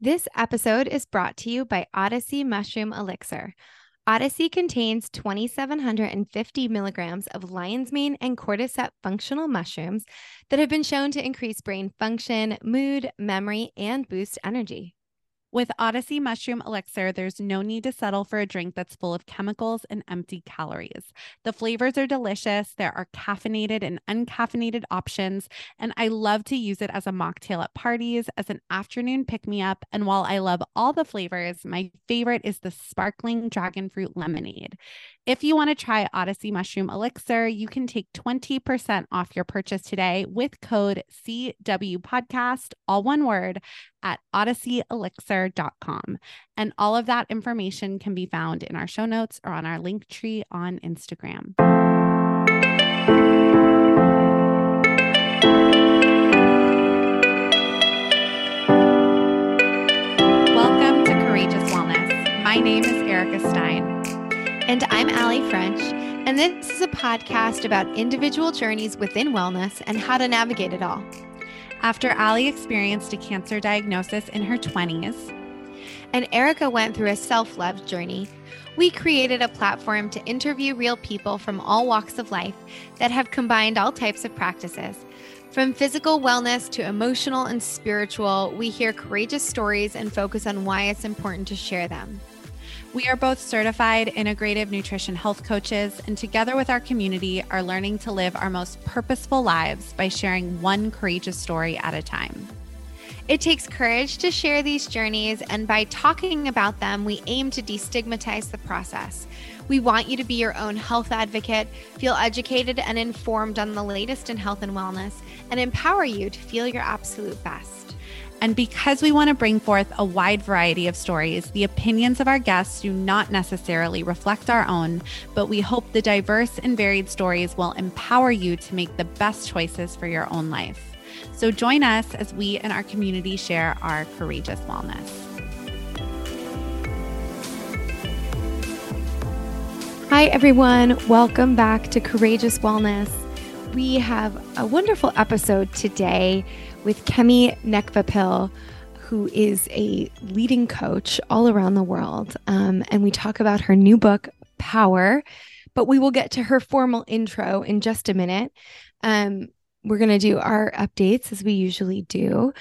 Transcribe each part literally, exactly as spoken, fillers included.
This episode is brought to you by Odyssey Mushroom Elixir. Odyssey contains two thousand seven hundred fifty milligrams of lion's mane and cordyceps functional mushrooms that have been shown to increase brain function, mood, memory, and boost energy. With Odyssey Mushroom Elixir, there's no need to settle for a drink that's full of chemicals and empty calories. The flavors are delicious. There are caffeinated and uncaffeinated options, and I love to use it as a mocktail at parties, as an afternoon pick-me-up, and while I love all the flavors, my favorite is the sparkling dragon fruit lemonade. If you want to try Odyssey Mushroom Elixir, you can take twenty percent off your purchase today with code C W podcast, all one word, at odyssey elixir dot com. And all of that information can be found in our show notes or on our link tree on Instagram. Welcome to Courageous Wellness. My name is Erica Stein. And I'm Allie French, and this is a podcast about individual journeys within wellness and how to navigate it all. After Allie experienced a cancer diagnosis in her twenties, and Erica went through a self-love journey, we created a platform to interview real people from all walks of life that have combined all types of practices. From physical wellness to emotional and spiritual, we hear courageous stories and focus on why it's important to share them. We are both certified integrative nutrition health coaches, and together with our community are learning to live our most purposeful lives by sharing one courageous story at a time. It takes courage to share these journeys, and by talking about them, we aim to destigmatize the process. We want you to be your own health advocate, feel educated and informed on the latest in health and wellness, and empower you to feel your absolute best. And because we want to bring forth a wide variety of stories, the opinions of our guests do not necessarily reflect our own, but we hope the diverse and varied stories will empower you to make the best choices for your own life. So join us as we and our community share our courageous wellness. Hi, everyone. Welcome back to Courageous Wellness. We have a wonderful episode today with Kemi Nekvapil, who is a leading coach all around the world. Um, and we talk about her new book, Power, but we will get to her formal intro in just a minute. Um, we're going to do our updates as we usually do.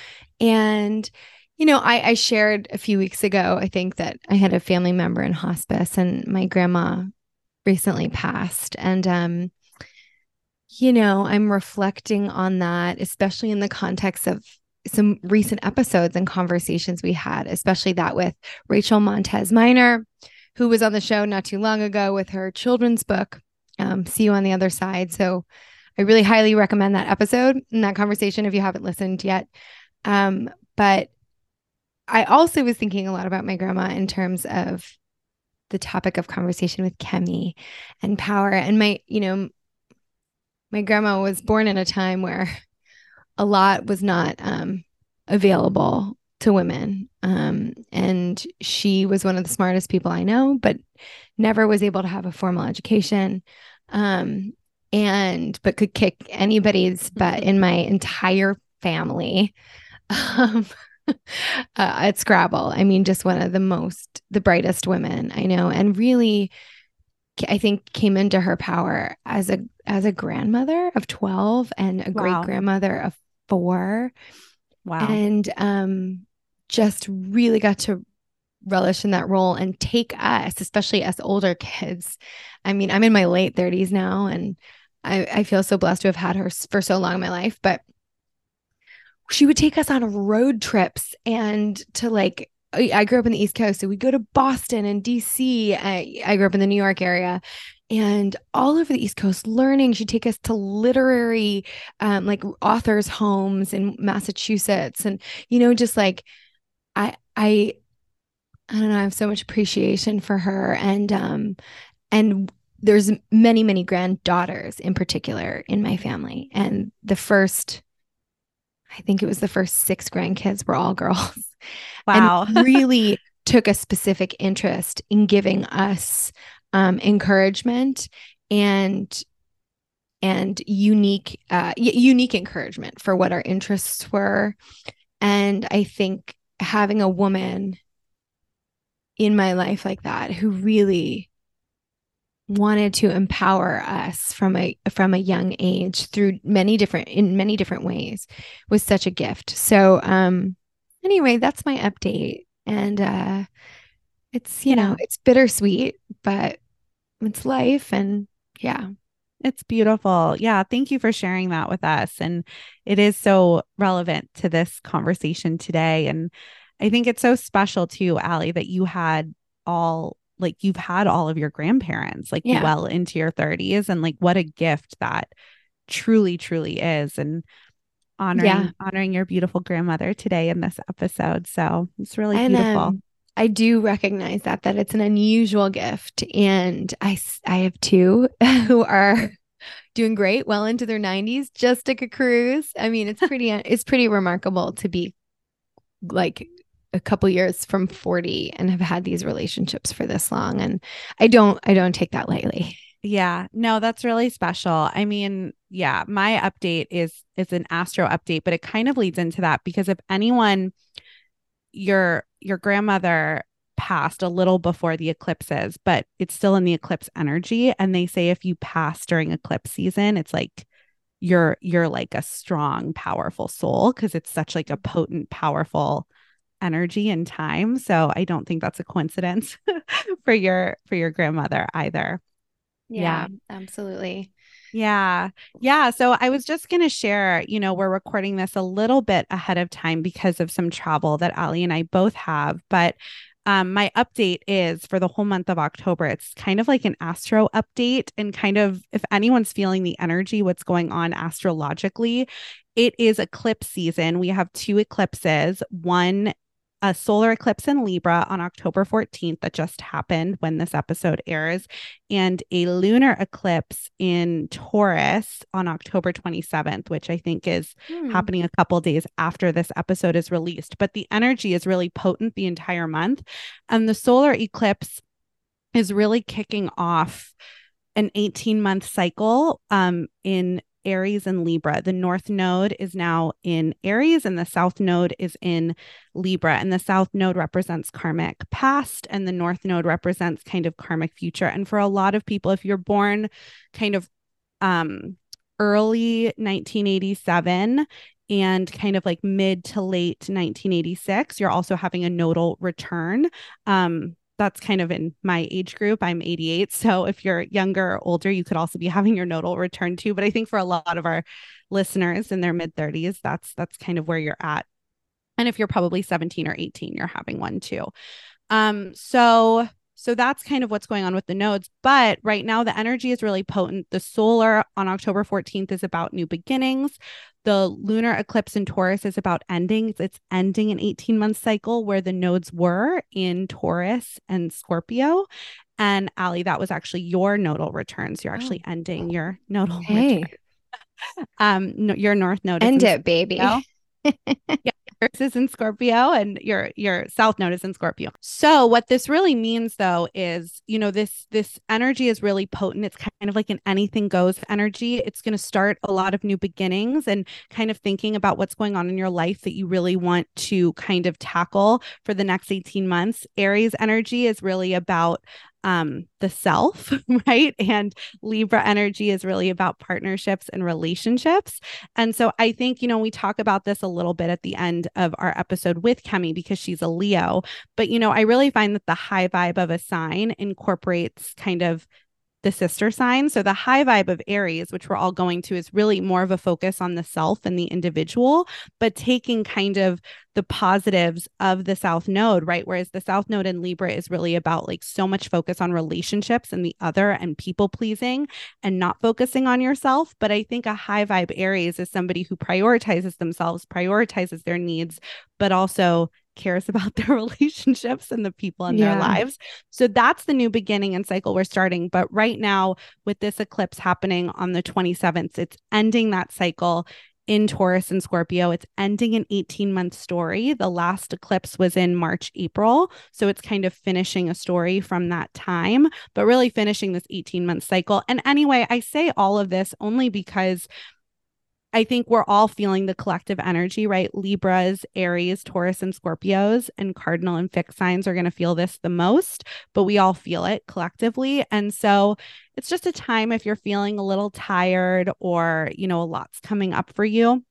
And, you know, I, I shared a few weeks ago, I think, that I had a family member in hospice and my grandma recently passed. And, um, you know, I'm reflecting on that, especially in the context of some recent episodes and conversations we had, especially that with Rachel Montez Minor, who was on the show not too long ago with her children's book, um, See You on the Other Side. So I really highly recommend that episode and that conversation if you haven't listened yet. Um, but I also was thinking a lot about my grandma in terms of the topic of conversation with Kemi and power. And my, you know, my grandma was born in a time where a lot was not um, available to women. Um, and she was one of the smartest people I know, but never was able to have a formal education, um, and but could kick anybody's butt in my entire family um, uh, at Scrabble. I mean, just one of the most, the brightest women I know, and really, I think came into her power as a as a grandmother of twelve and a wow. great-grandmother of four. Wow. And um, just really got to relish in that role and take us, especially us older kids. I mean, I'm in my late thirties now, and I, I feel so blessed to have had her for so long in my life, but she would take us on road trips and to like, I grew up in the East Coast, so we go to Boston and D C. I, I grew up in the New York area, and all over the East Coast learning. She'd take us to literary, um, like authors' homes in Massachusetts, and you know, just like I, I, I don't know. I have so much appreciation for her, and um, and there's many, many granddaughters in particular in my family, and the first, I think it was the first six grandkids were all girls. Wow. And really took a specific interest in giving us um, encouragement and and unique uh, y- unique encouragement for what our interests were. And I think having a woman in my life like that who really wanted to empower us from a from a young age through many different in many different ways was such a gift. So um anyway, that's my update. And uh it's, you know, it's bittersweet, but it's life. And yeah. It's beautiful. Yeah. Thank you for sharing that with us. And it is so relevant to this conversation today. And I think it's so special too, Allie, that you had all, like you've had all of your grandparents, like yeah. well into your thirties, and like, what a gift that truly, truly is. And honoring, yeah. honoring your beautiful grandmother today in this episode. So it's really and, beautiful. Um, I do recognize that, that it's an unusual gift. And I, I have two who are doing great, well into their nineties, just took a cruise. I mean, it's pretty, it's pretty remarkable to be like a couple years from forty and have had these relationships for this long. And I don't, I don't take that lightly. Yeah, no, that's really special. I mean, yeah, my update is, is an astro update, but it kind of leads into that because if anyone, your your grandmother passed a little before the eclipses, but it's still in the eclipse energy. And they say if you pass during eclipse season, it's like you're you're like a strong, powerful soul because it's such like a potent, powerful energy and time. So I don't think that's a coincidence for your for your grandmother either. Yeah, yeah, absolutely. Yeah. Yeah. So I was just going to share, you know, we're recording this a little bit ahead of time because of some travel that Allie and I both have. But um, my update is for the whole month of October. It's kind of like an astro update, and kind of if anyone's feeling the energy, what's going on astrologically, it is eclipse season. We have two eclipses, one a solar eclipse in Libra on October fourteenth that just happened when this episode airs, and a lunar eclipse in Taurus on October twenty-seventh, which I think is hmm. happening a couple days after this episode is released. But the energy is really potent the entire month. And the solar eclipse is really kicking off an eighteen-month cycle um, in Aries and Libra. The North Node is now in Aries and the South Node is in Libra. And the South Node represents karmic past and the North Node represents kind of karmic future. And for a lot of people, if you're born kind of um, early nineteen eighty-seven and kind of like mid to late nineteen eighty-six, you're also having a nodal return. Um, That's kind of in my age group. I'm eighty-eight. So if you're younger or older, you could also be having your nodal return too. But I think for a lot of our listeners in their mid thirties, that's that's kind of where you're at. And if you're probably seventeen or eighteen, you're having one too. Um, so so that's kind of what's going on with the nodes. But right now, the energy is really potent. The solar on October fourteenth is about new beginnings. The lunar eclipse in Taurus is about ending. It's ending an eighteen-month cycle where the nodes were in Taurus and Scorpio. And Allie, that was actually your nodal return. So you're actually oh. ending your nodal hey. return. Um, no, your north node. End it, baby. Yeah. Yours is in Scorpio and your your south node is in Scorpio. So what this really means, though, is, you know, this this energy is really potent. It's kind of like an anything goes energy. It's going to start a lot of new beginnings and kind of thinking about what's going on in your life that you really want to kind of tackle for the next eighteen months. Aries energy is really about Um, the self, right? And Libra energy is really about partnerships and relationships. And so I think, you know, we talk about this a little bit at the end of our episode with Kemi because she's a Leo. But, you know, I really find that the high vibe of a sign incorporates kind of the sister sign. So the high vibe of Aries, which we're all going to, is really more of a focus on the self and the individual, but taking kind of the positives of the South Node, right? Whereas the South Node in Libra is really about like so much focus on relationships and the other and people pleasing and not focusing on yourself. But I think a high vibe Aries is somebody who prioritizes themselves, prioritizes their needs, but also cares about their relationships and the people in yeah. their lives. So that's the new beginning and cycle we're starting. But right now, with this eclipse happening on the twenty-seventh, it's ending that cycle in Taurus and Scorpio. It's ending an eighteen-month story. The last eclipse was in March, April. So it's kind of finishing a story from that time, but really finishing this eighteen-month cycle. And anyway, I say all of this only because I think we're all feeling the collective energy, right? Libras, Aries, Taurus, and Scorpios, and cardinal and fixed signs are going to feel this the most, but we all feel it collectively. And so it's just a time if you're feeling a little tired or, you know, a lot's coming up for you,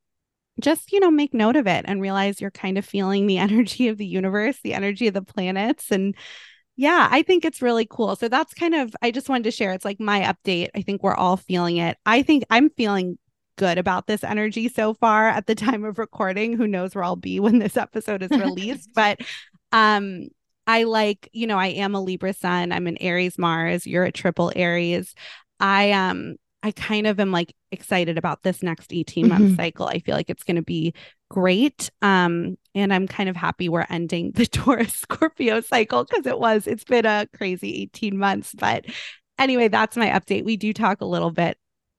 just, you know, make note of it and realize you're kind of feeling the energy of the universe, the energy of the planets. And yeah, I think it's really cool. So that's kind of, I just wanted to share. It's like my update. I think we're all feeling it. I think I'm feeling good about this energy so far at the time of recording. Who knows where I'll be when this episode is released, but um, I like, you know, I am a Libra sun. I'm an Aries Mars. You're a triple Aries. I, um, I kind of am like excited about this next eighteen month mm-hmm. cycle. I feel like it's going to be great. Um, and I'm kind of happy we're ending the Taurus Scorpio cycle because it was, it's been a crazy eighteen months, but anyway, that's my update. We do talk a little bit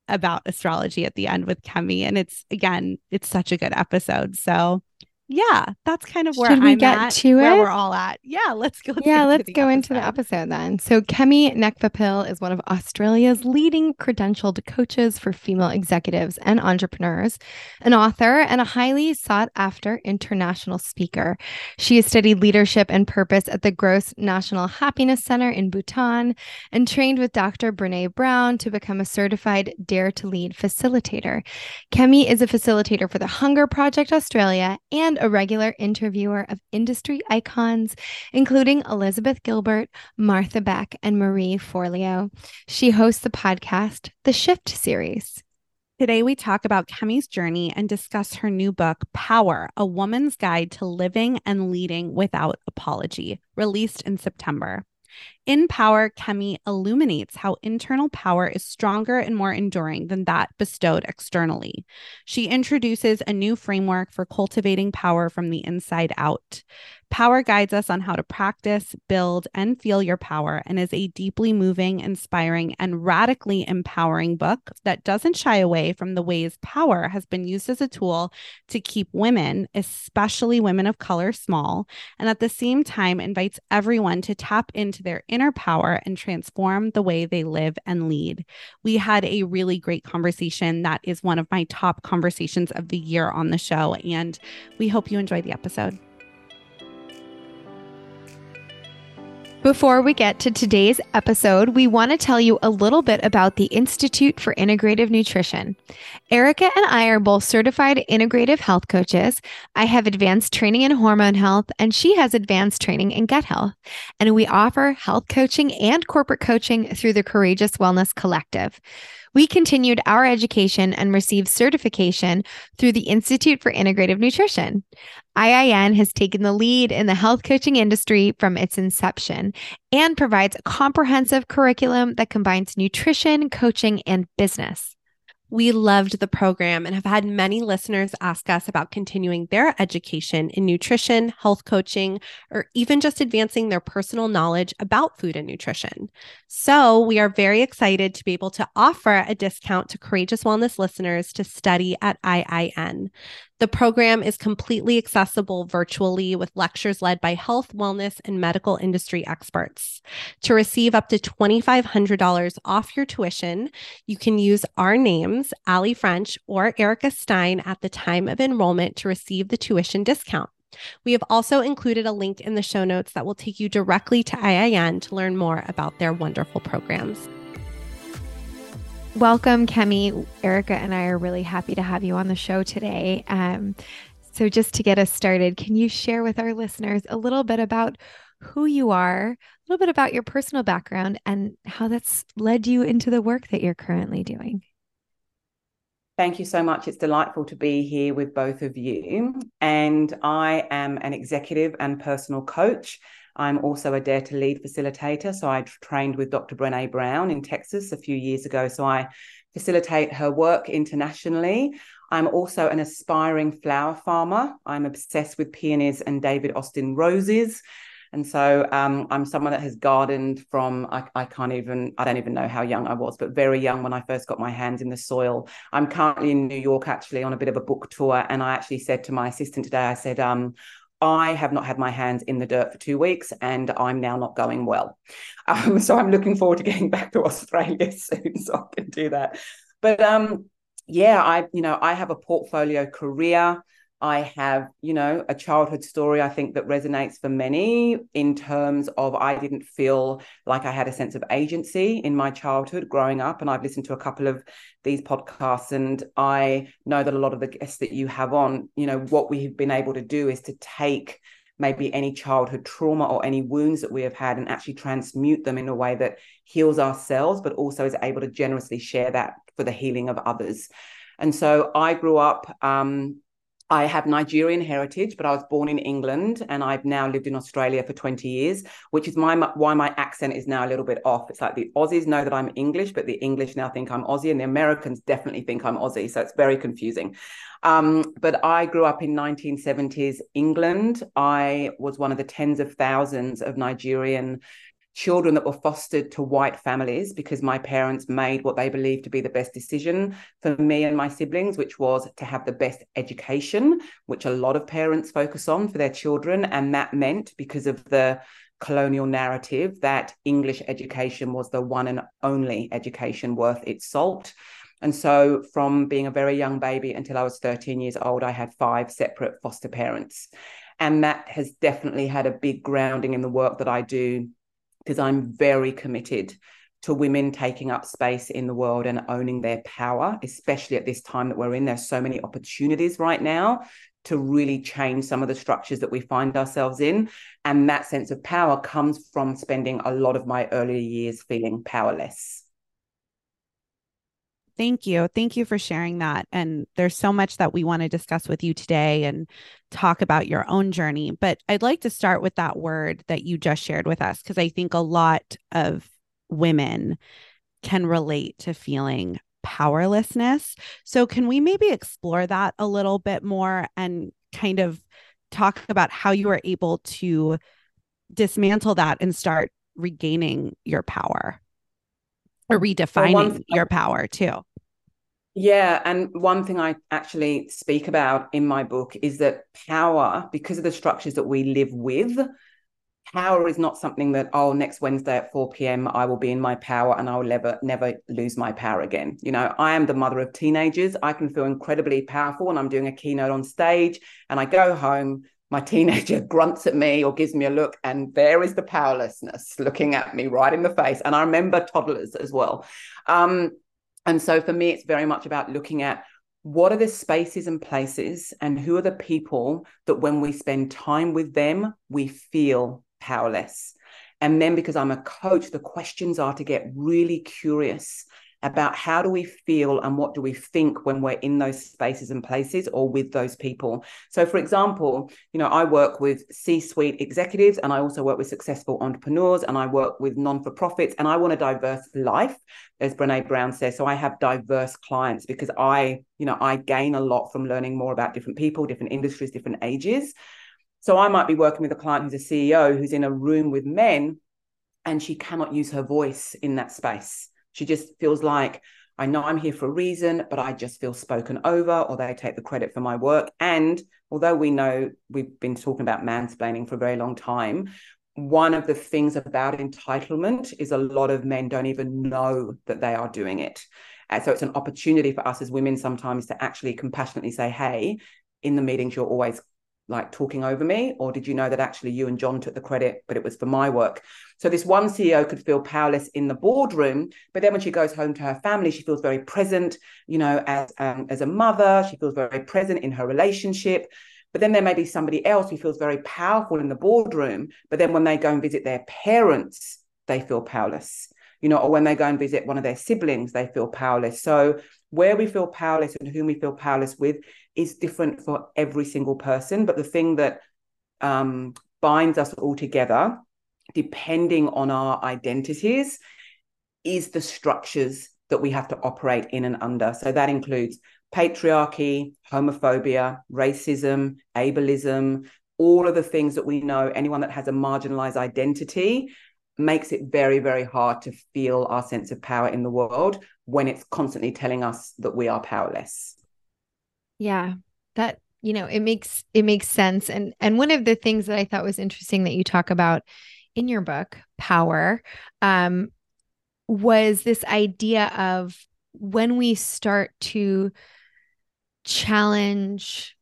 about astrology at the end with Kemi. And it's, again, it's such a good episode. So yeah, that's kind of where Should we I'm get at, to where it? We're all at. Yeah, let's go. Yeah, let's go episode. into the episode then. So Kemi Nekvapil is one of Australia's leading credentialed coaches for female executives and entrepreneurs, an author, and a highly sought after international speaker. She has studied leadership and purpose at the Gross National Happiness Centre in Bhutan and trained with Doctor Brené Brown to become a certified Dare to Lead facilitator. Kemi is a facilitator for the Hunger Project Australia and a regular interviewer of industry icons, including Elizabeth Gilbert, Martha Beck, and Marie Forleo. She hosts the podcast, The Shift Series. Today, we talk about Kemi's journey and discuss her new book, Power: A Woman's Guide to Living and Leading Without Apology, released in September. In Power, Kemi illuminates how internal power is stronger and more enduring than that bestowed externally. She introduces a new framework for cultivating power from the inside out. Power guides us on how to practice, build, and feel your power, and is a deeply moving, inspiring, and radically empowering book that doesn't shy away from the ways power has been used as a tool to keep women, especially women of color, small, and at the same time invites everyone to tap into their inner power and transform the way they live and lead. We had a really great conversation that is one of my top conversations of the year on the show, and we hope you enjoy the episode. Before we get to today's episode, we want to tell you a little bit about the Institute for Integrative Nutrition. Erica and I are both certified integrative health coaches. I have advanced training in hormone health, and she has advanced training in gut health. And we offer health coaching and corporate coaching through the Courageous Wellness Collective. We continued our education and received certification through the Institute for Integrative Nutrition. I I N has taken the lead in the health coaching industry from its inception and provides a comprehensive curriculum that combines nutrition, coaching, and business. We loved the program and have had many listeners ask us about continuing their education in nutrition, health coaching, or even just advancing their personal knowledge about food and nutrition. So we are very excited to be able to offer a discount to Courageous Wellness listeners to study at I I N. The program is completely accessible virtually with lectures led by health, wellness, and medical industry experts. To receive up to twenty-five hundred dollars off your tuition, you can use our names, Allie French or Erica Stein, at the time of enrollment to receive the tuition discount. We have also included a link in the show notes that will take you directly to I I N to learn more about their wonderful programs. Welcome, Kemi. Erica and I are really happy to have you on the show today. Um, so just to get us started, can you share with our listeners a little bit about who you are, a little bit about your personal background, and how that's led you into the work that you're currently doing? Thank you so much. It's delightful to be here with both of you. And I am an executive and personal coach. I'm also a Dare to Lead facilitator. So I trained with Doctor Brené Brown in Texas a few years ago. So I facilitate her work internationally. I'm also an aspiring flower farmer. I'm obsessed with peonies and David Austin roses. And so um, I'm someone that has gardened from, I, I can't even, I don't even know how young I was, but very young when I first got my hands in the soil. I'm currently in New York, actually, on a bit of a book tour. And I actually said to my assistant today, I said, um, I have not had my hands in the dirt for two weeks and I'm now not going well. Um, so I'm looking forward to getting back to Australia soon so I can do that. But um, yeah, I, you know, I have a portfolio career. I have, you know, a childhood story, I think, that resonates for many in terms of I didn't feel like I had a sense of agency in my childhood growing up. And I've listened to a couple of these podcasts, and I know that a lot of the guests that you have on, you know, what we've been able to do is to take maybe any childhood trauma or any wounds that we have had and actually transmute them in a way that heals ourselves, but also is able to generously share that for the healing of others. And so I grew up, um, I have Nigerian heritage, but I was born in England, and I've now lived in Australia for twenty years, which is my, my, why my accent is now a little bit off. It's like the Aussies know that I'm English, but the English now think I'm Aussie, and the Americans definitely think I'm Aussie. So it's very confusing. Um, but I grew up in nineteen seventies England. I was one of the tens of thousands of Nigerian children that were fostered to white families because my parents made what they believed to be the best decision for me and my siblings, which was to have the best education, which a lot of parents focus on for their children. And that meant, because of the colonial narrative, that English education was the one and only education worth its salt. And so from being a very young baby until I was thirteen years old, I had five separate foster parents. And that has definitely had a big grounding in the work that I do, because I'm very committed to women taking up space in the world and owning their power, especially at this time that we're in. There's so many opportunities right now to really change some of the structures that we find ourselves in. And that sense of power comes from spending a lot of my earlier years feeling powerless. Thank you. Thank you for sharing that. And there's so much that we want to discuss with you today and talk about your own journey. But I'd like to start with that word that you just shared with us, because I think a lot of women can relate to feeling powerlessness. So can we maybe explore that a little bit more and kind of talk about how you were able to dismantle that and start regaining your power? Or redefining well, one, your power too. Yeah. And one thing I actually speak about in my book is that power, because of the structures that we live with, power is not something that, oh, next Wednesday at four p.m. I will be in my power and I will never, never lose my power again. You know, I am the mother of teenagers. I can feel incredibly powerful when I'm doing a keynote on stage, and I go home, my teenager grunts at me or gives me a look, and there is the powerlessness looking at me right in the face. And I remember toddlers as well. Um, and so for me, it's very much about looking at what are the spaces and places and who are the people that when we spend time with them, we feel powerless. And then, because I'm a coach, the questions are to get really curious about how do we feel and what do we think when we're in those spaces and places or with those people. So for example, you know, I work with C-suite executives, and I also work with successful entrepreneurs, and I work with non-for-profits, and I want a diverse life, as Brené Brown says. So I have diverse clients because I, you know, I gain a lot from learning more about different people, different industries, different ages. So I might be working with a client who's a C E O who's in a room with men, and she cannot use her voice in that space. She just feels like, I know I'm here for a reason, but I just feel spoken over, or they take the credit for my work. And although we know we've been talking about mansplaining for a very long time, one of the things about entitlement is a lot of men don't even know that they are doing it. And so it's an opportunity for us as women sometimes to actually compassionately say, hey, in the meetings, you're always like talking over me, or did you know that actually you and John took the credit, but it was for my work? So this one C E O could feel powerless in the boardroom, but then when she goes home to her family, she feels very present, you know, as, um, as a mother, she feels very present in her relationship. But then there may be somebody else who feels very powerful in the boardroom, but then when they go and visit their parents, they feel powerless, you know, or when they go and visit one of their siblings, they feel powerless. So where we feel powerless and whom we feel powerless with is different for every single person. But the thing that um, binds us all together, depending on our identities, is the structures that we have to operate in and under. So that includes patriarchy, homophobia, racism, ableism, all of the things that we know anyone that has a marginalized identity makes it very, very hard to feel our sense of power in the world when it's constantly telling us that we are powerless. Yeah, that, you know, it makes, it makes sense. And, and one of the things that I thought was interesting that you talk about in your book, Power, um, was this idea of when we start to challenge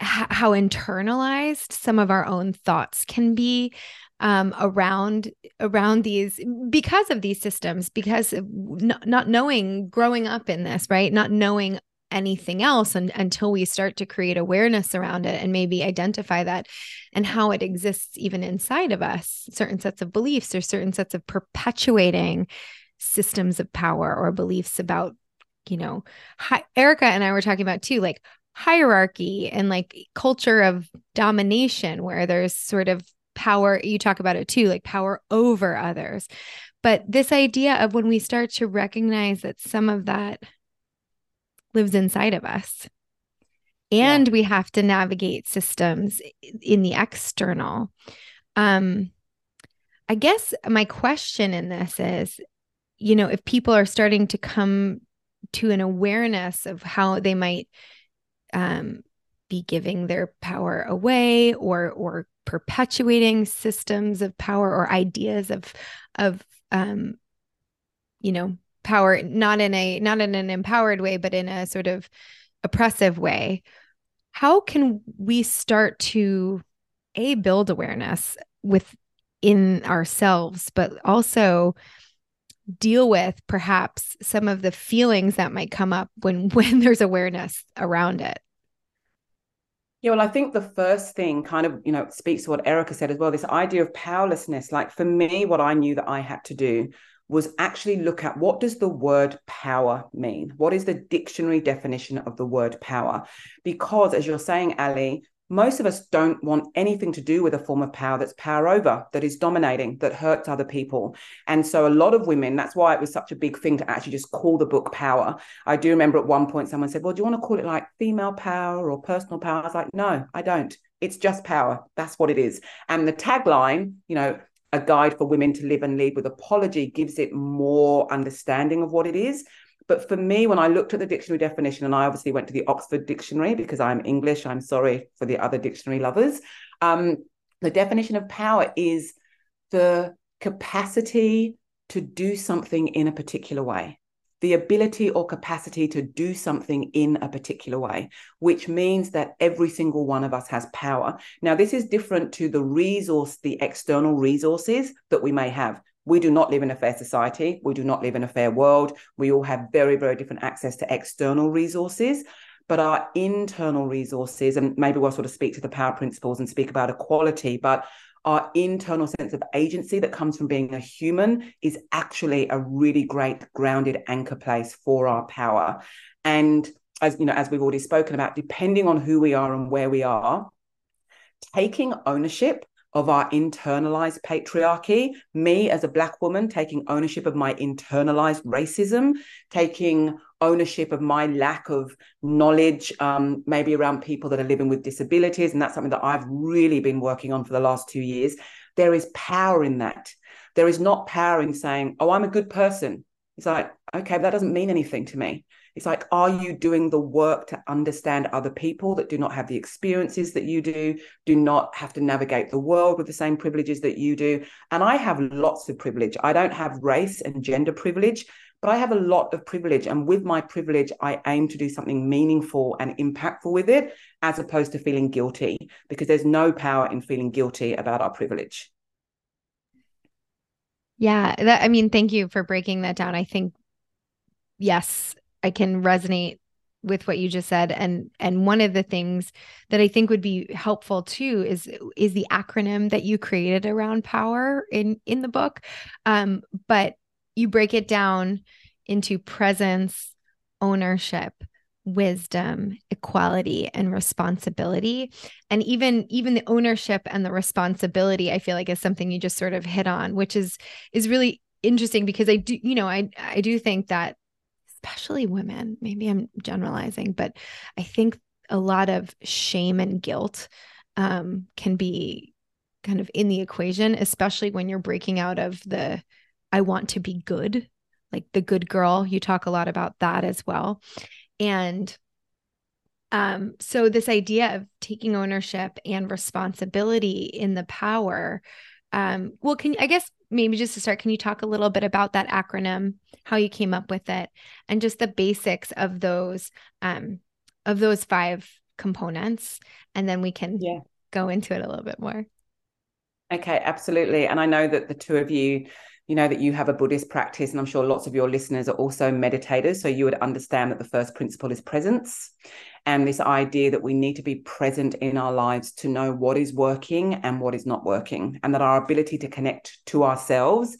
h- how internalized some of our own thoughts can be um, around around these, because of these systems, because of n- not knowing, growing up in this, right? Not knowing anything else and, until we start to create awareness around it and maybe identify that and how it exists even inside of us, certain sets of beliefs or certain sets of perpetuating systems of power or beliefs about, you know, hi- Erica and I were talking about too, like hierarchy and like culture of domination where there's sort of power. You talk about it too, like power over others. But this idea of when we start to recognize that some of that lives inside of us. And yeah. we have to navigate systems in the external. Um, I guess my question in this is, you know, if people are starting to come to an awareness of how they might um, be giving their power away or or perpetuating systems of power or ideas of, of um, you know, power, not in a, not in an empowered way, but in a sort of oppressive way. How can we start to a build awareness within ourselves, but also deal with perhaps some of the feelings that might come up when, when there's awareness around it? Yeah, well, I think the first thing kind of, you know, speaks to what Erica said as well, this idea of powerlessness. Like for me, what I knew that I had to do was actually look at what does the word power mean? What is the dictionary definition of the word power? Because as you're saying, Ali, most of us don't want anything to do with a form of power that's power over, that is dominating, that hurts other people. And so a lot of women, that's why it was such a big thing to actually just call the book Power. I do remember at one point someone said, well, do you want to call it like female power or personal power? I was like, no, I don't. It's just power. That's what it is. And the tagline, you know, A Guide for Women to Live and Lead with Apology, gives it more understanding of what it is. But for me, when I looked at the dictionary definition, and I obviously went to the Oxford Dictionary because I'm English, I'm sorry for the other dictionary lovers. Um, the definition of power is the capacity to do something in a particular way. The ability or capacity to do something in a particular way, which means that every single one of us has power. Now, this is different to the resource, the external resources that we may have. We do not live in a fair society. We do not live in a fair world. We all have very, very different access to external resources, but our internal resources, and maybe we'll sort of speak to the power principles and speak about equality, but our internal sense of agency that comes from being a human is actually a really great grounded anchor place for our power. And as you know, as we've already spoken about, depending on who we are and where we are, taking ownership of our internalized patriarchy, me as a Black woman, taking ownership of my internalized racism, taking ownership of my lack of knowledge, um, maybe around people that are living with disabilities. And that's something that I've really been working on for the last two years. There is power in that. There is not power in saying, oh, I'm a good person. It's like, okay, but that doesn't mean anything to me. It's like, are you doing the work to understand other people that do not have the experiences that you do, do not have to navigate the world with the same privileges that you do? And I have lots of privilege. I don't have race and gender privilege, but I have a lot of privilege. And with my privilege, I aim to do something meaningful and impactful with it, as opposed to feeling guilty, because there's no power in feeling guilty about our privilege. Yeah, that, I mean, thank you for breaking that down. I think, yes, I can resonate with what you just said. And, and one of the things that I think would be helpful too is, is the acronym that you created around power in, in the book. Um, but you break it down into presence, ownership, wisdom, equality, and responsibility. And even, even the ownership and the responsibility, I feel like is something you just sort of hit on, which is, is really interesting because I do, you know, I, I do think that especially women, maybe I'm generalizing, but I think a lot of shame and guilt um, can be kind of in the equation, especially when you're breaking out of the, I want to be good, like the good girl. You talk a lot about that as well. And um, so this idea of taking ownership and responsibility in the power Um, well, can I guess maybe just to start, can you talk a little bit about that acronym, how you came up with it, and just the basics of those um, of those five components, and then we can yeah. go into it a little bit more. Okay, absolutely. And I know that the two of you, you know, that you have a Buddhist practice, and I'm sure lots of your listeners are also meditators. So you would understand that the first principle is presence, and this idea that we need to be present in our lives to know what is working and what is not working, and that our ability to connect to ourselves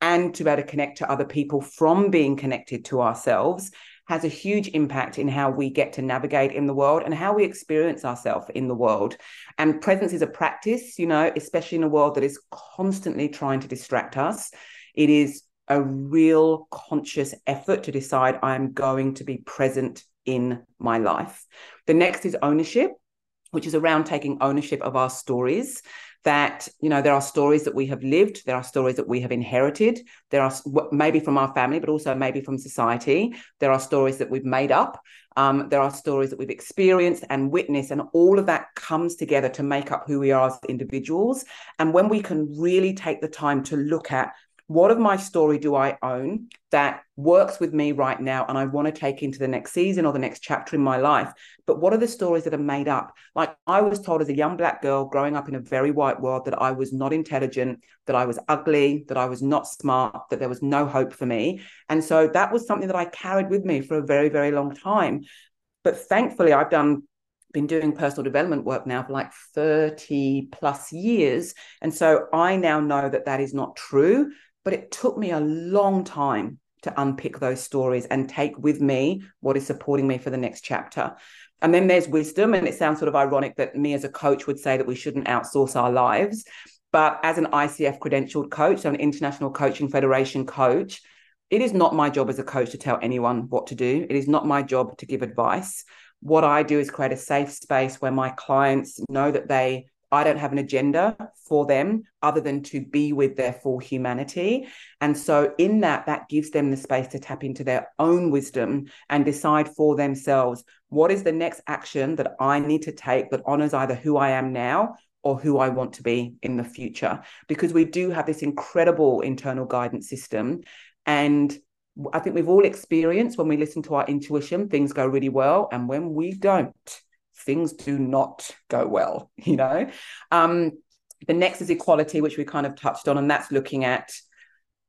and to be able to connect to other people from being connected to ourselves has a huge impact in how we get to navigate in the world and how we experience ourselves in the world. And presence is a practice, you know, especially in a world that is constantly trying to distract us. It is a real conscious effort to decide I'm going to be present in my life. The next is ownership, which is around taking ownership of our stories. That, you know, there are stories that we have lived, there are stories that we have inherited, there are maybe from our family, but also maybe from society, there are stories that we've made up, um, there are stories that we've experienced and witnessed, and all of that comes together to make up who we are as individuals. And when we can really take the time to look at what of my story do I own that works with me right now and I want to take into the next season or the next chapter in my life? But what are the stories that are made up? Like, I was told as a young black girl growing up in a very white world that I was not intelligent, that I was ugly, that I was not smart, that there was no hope for me. And so that was something that I carried with me for a very, very long time. But thankfully, I've done been doing personal development work now for like thirty plus years. And so I now know that that is not true. But it took me a long time to unpick those stories and take with me what is supporting me for the next chapter. And then there's wisdom. And it sounds sort of ironic that me as a coach would say that we shouldn't outsource our lives. But as an I C F credentialed coach, so an International Coaching Federation coach, it is not my job as a coach to tell anyone what to do. It is not my job to give advice. What I do is create a safe space where my clients know that they I don't have an agenda for them other than to be with their full humanity. And so in that, that gives them the space to tap into their own wisdom and decide for themselves, what is the next action that I need to take that honors either who I am now or who I want to be in the future? Because we do have this incredible internal guidance system. And I think we've all experienced when we listen to our intuition, things go really well. And when we don't, things do not go well, you know. Um, the next is equality, which we kind of touched on, and that's looking at,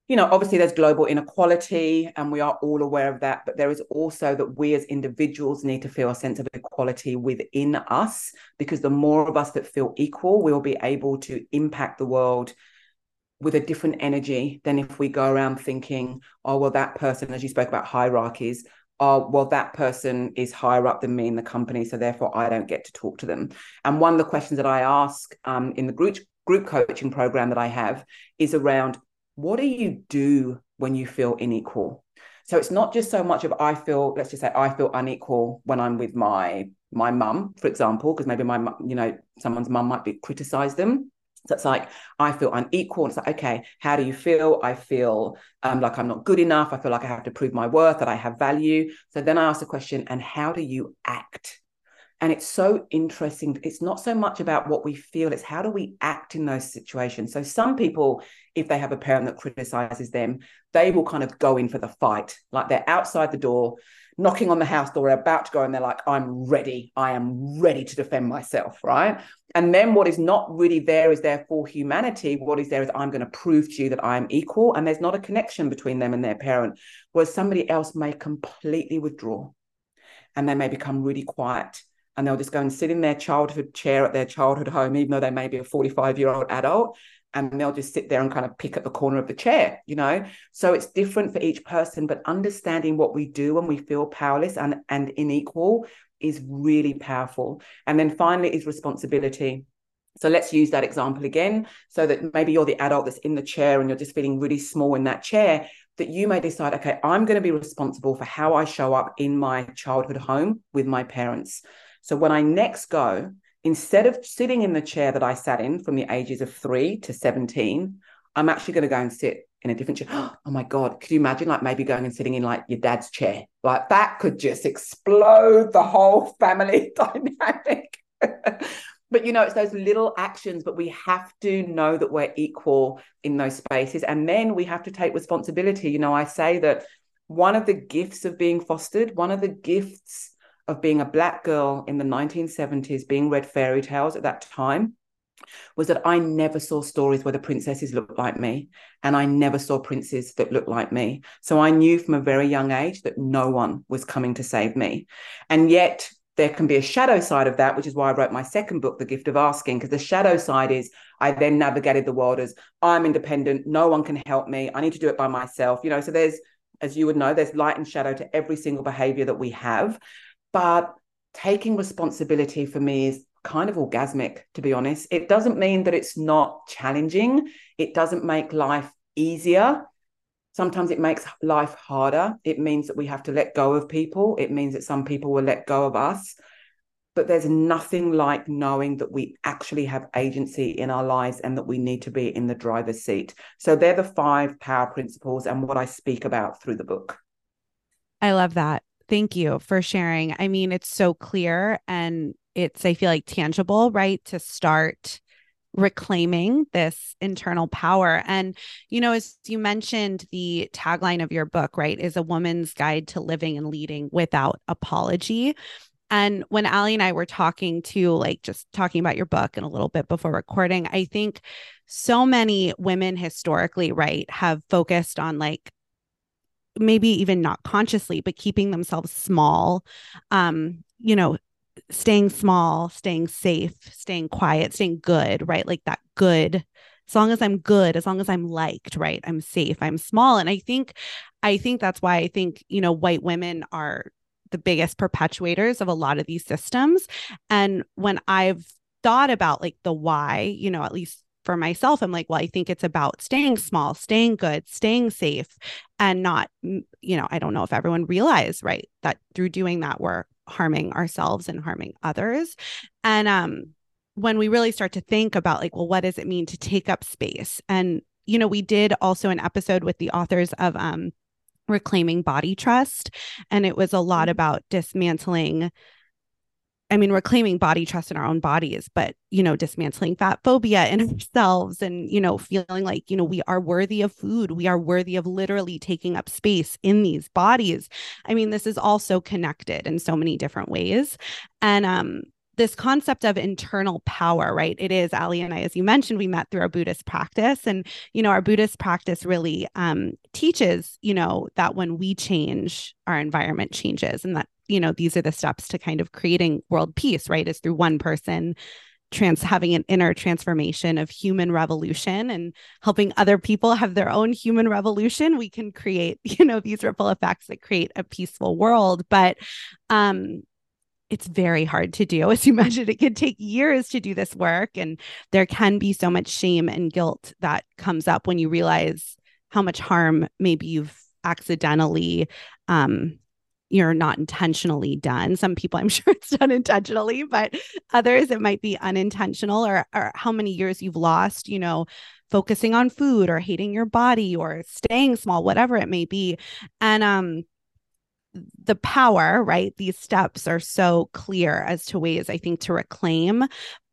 you know, obviously there's global inequality and we are all aware of that, but there is also that we as individuals need to feel a sense of equality within us, because the more of us that feel equal, we'll be able to impact the world with a different energy than if we go around thinking, oh, well, that person, as you spoke about hierarchies, oh, well, that person is higher up than me in the company, so therefore I don't get to talk to them. And one of the questions that I ask um, in the group group coaching program that I have is around, what do you do when you feel unequal? So it's not just so much of I feel, let's just say I feel unequal when I'm with my my mum, for example, because maybe my, you know, someone's mum might be criticize them. So it's like, I feel unequal. It's like, okay, how do you feel? I feel um, like I'm not good enough. I feel like I have to prove my worth, that I have value. So then I ask the question, and how do you act? And it's so interesting. It's not so much about what we feel. It's how do we act in those situations? So some people, if they have a parent that criticizes them, they will kind of go in for the fight. Like they're outside the door, knocking on the house door, about to go, and they're like, I'm ready. I am ready to defend myself, right? And then what is not really there is their full humanity. What is there is, I'm going to prove to you that I'm equal. And there's not a connection between them and their parent, whereas somebody else may completely withdraw and they may become really quiet. And they'll just go and sit in their childhood chair at their childhood home, even though they may be a forty-five-year-old adult, and they'll just sit there and kind of pick at the corner of the chair, you know? So it's different for each person, but understanding what we do when we feel powerless and, and unequal is really powerful. And then finally is responsibility. So let's use that example again, so that maybe you're the adult that's in the chair and you're just feeling really small in that chair, that you may decide, okay, I'm going to be responsible for how I show up in my childhood home with my parents. So when I next go, instead of sitting in the chair that I sat in from the ages of three to seventeen, I'm actually going to go and sit in a different chair. Oh my God, could you imagine like maybe going and sitting in like your dad's chair? Like that could just explode the whole family dynamic. But, you know, it's those little actions, but we have to know that we're equal in those spaces. And then we have to take responsibility. You know, I say that one of the gifts of being fostered, one of the gifts of being a Black girl in the nineteen seventies, being read fairy tales at that time, was that I never saw stories where the princesses looked like me, and I never saw princes that looked like me. So I knew from a very young age that no one was coming to save me. And yet there can be a shadow side of that, which is why I wrote my second book, The Gift of Asking, because the shadow side is I then navigated the world as I'm independent, no one can help me, I need to do it by myself. You know, so there's, as you would know, there's light and shadow to every single behavior that we have. But taking responsibility for me is kind of orgasmic, to be honest. It doesn't mean that it's not challenging. It doesn't make life easier. Sometimes it makes life harder. It means that we have to let go of people. It means that some people will let go of us. But there's nothing like knowing that we actually have agency in our lives and that we need to be in the driver's seat. So they're the five power principles and what I speak about through the book. I love that. Thank you for sharing. I mean, it's so clear and it's, I feel like, tangible, right? To start reclaiming this internal power. And, you know, as you mentioned, the tagline of your book, right, is a woman's guide to living and leading without apology. And when Allie and I were talking to, like, just talking about your book and a little bit before recording, I think so many women historically, right, have focused on, like, maybe even not consciously, but keeping themselves small, um, you know, staying small, staying safe, staying quiet, staying good, right? Like that good, as long as I'm good, as long as I'm liked, right? I'm safe, I'm small. And I think, I think that's why I think, you know, white women are the biggest perpetuators of a lot of these systems. And when I've thought about, like, the why, you know, at least for myself, I'm like, well, I think it's about staying small, staying good, staying safe, and not, you know, I don't know if everyone realized, right, that through doing that, we're harming ourselves and harming others. And um, when we really start to think about, like, well, what does it mean to take up space? And, you know, we did also an episode with the authors of um, Reclaiming Body Trust, and it was a lot about dismantling I mean, reclaiming body trust in our own bodies, but, you know, dismantling fat phobia in ourselves and, you know, feeling like, you know, we are worthy of food. We are worthy of literally taking up space in these bodies. I mean, this is also connected in so many different ways. And um, this concept of internal power, right? It is, Allie and I, as you mentioned, we met through our Buddhist practice, and, you know, our Buddhist practice really um, teaches, you know, that when we change, our environment changes, and that, you know, these are the steps to kind of creating world peace, right? Is through one person trans having an inner transformation of human revolution and helping other people have their own human revolution. We can create, you know, these ripple effects that create a peaceful world. But um, it's very hard to do. As you mentioned, it could take years to do this work. And there can be so much shame and guilt that comes up when you realize how much harm maybe you've accidentally um you're not intentionally done. Some people, I'm sure it's done intentionally, but others, it might be unintentional, or, or how many years you've lost, you know, focusing on food or hating your body or staying small, whatever it may be. And um, the power, right? These steps are so clear as to ways, I think, to reclaim.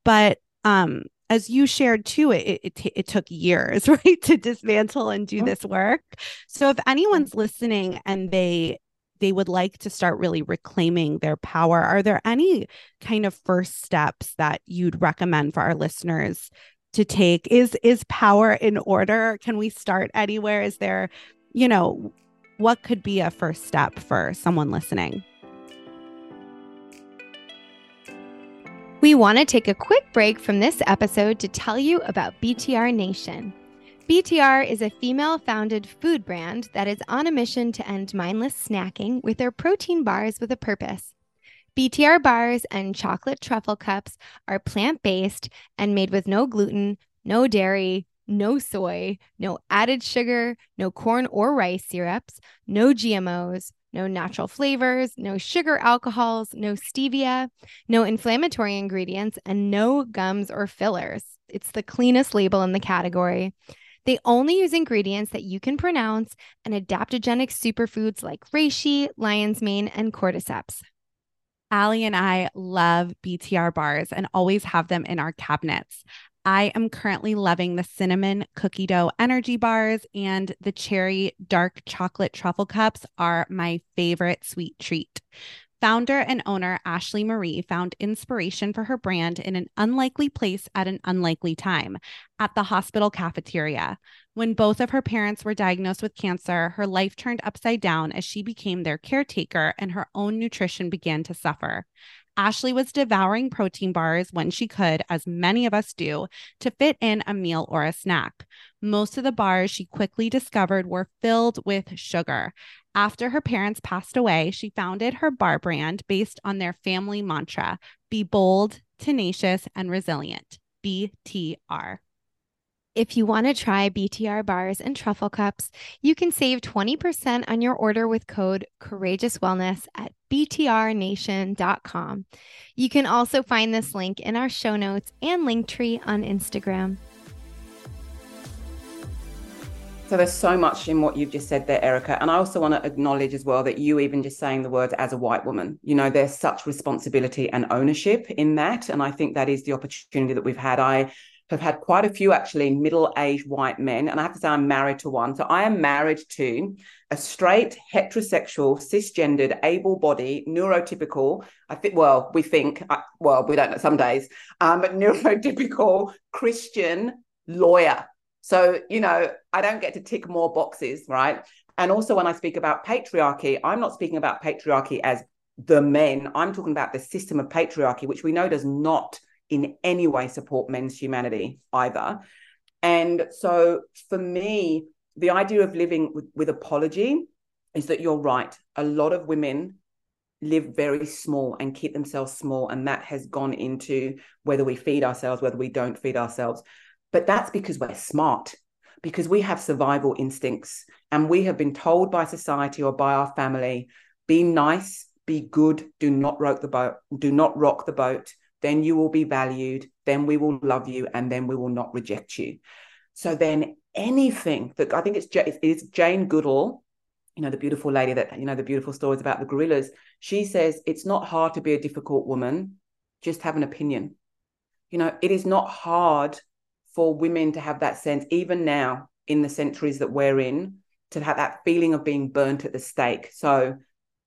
But um, as you shared too, it, it, t- it took years, right, to dismantle and do this work. So if anyone's listening and they they would like to start really reclaiming their power, are there any kind of first steps that you'd recommend for our listeners to take? Is is power in order? Can we start anywhere? Is there, you know, what could be a first step for someone listening? We want to take a quick break from this episode to tell you about B T R Nation. B T R is a female-founded food brand that is on a mission to end mindless snacking with their protein bars with a purpose. B T R bars and chocolate truffle cups are plant-based and made with no gluten, no dairy, no soy, no added sugar, no corn or rice syrups, no G M Os, no natural flavors, no sugar alcohols, no stevia, no inflammatory ingredients, and no gums or fillers. It's the cleanest label in the category. They only use ingredients that you can pronounce and adaptogenic superfoods like reishi, lion's mane, and cordyceps. Allie and I love B T R bars and always have them in our cabinets. I am currently loving the cinnamon cookie dough energy bars, and the cherry dark chocolate truffle cups are my favorite sweet treat. Founder and owner Ashley Marie found inspiration for her brand in an unlikely place at an unlikely time, at the hospital cafeteria. When both of her parents were diagnosed with cancer, her life turned upside down as she became their caretaker and her own nutrition began to suffer. Ashley was devouring protein bars when she could, as many of us do, to fit in a meal or a snack. Most of the bars she quickly discovered were filled with sugar. After her parents passed away, she founded her bar brand based on their family mantra: be bold, tenacious, and resilient. B T R. If you want to try B T R bars and truffle cups, you can save twenty percent on your order with code Courageous Wellness at b t r nation dot com. You can also find this link in our show notes and Linktree on Instagram. So there's so much in what you've just said there, Erica. And I also want to acknowledge as well that you even just saying the words as a white woman, you know, there's such responsibility and ownership in that. And I think that is the opportunity that we've had. I have had quite a few actually middle-aged white men. And I have to say I'm married to one. So I am married to a straight, heterosexual, cisgendered, able-bodied, neurotypical, I think, well, we think, well, we don't know some days, um, but neurotypical Christian lawyer. So, you know, I don't get to tick more boxes, right? And also when I speak about patriarchy, I'm not speaking about patriarchy as the men. I'm talking about the system of patriarchy, which we know does not in any way support men's humanity either. And so for me, the idea of living with, with apology is that you're right. A lot of women live very small and keep themselves small. And that has gone into whether we feed ourselves, whether we don't feed ourselves. But that's because we're smart, because we have survival instincts. And we have been told by society or by our family, be nice, be good, do not rock the boat, do not rock the boat. Then you will be valued, then we will love you, and then we will not reject you. So then anything that I think it's, it's Jane Goodall, you know, the beautiful lady that, you know, the beautiful stories about the gorillas. She says, it's not hard to be a difficult woman, just have an opinion. You know, it is not hard for women to have that sense, even now in the centuries that we're in, to have that feeling of being burnt at the stake. So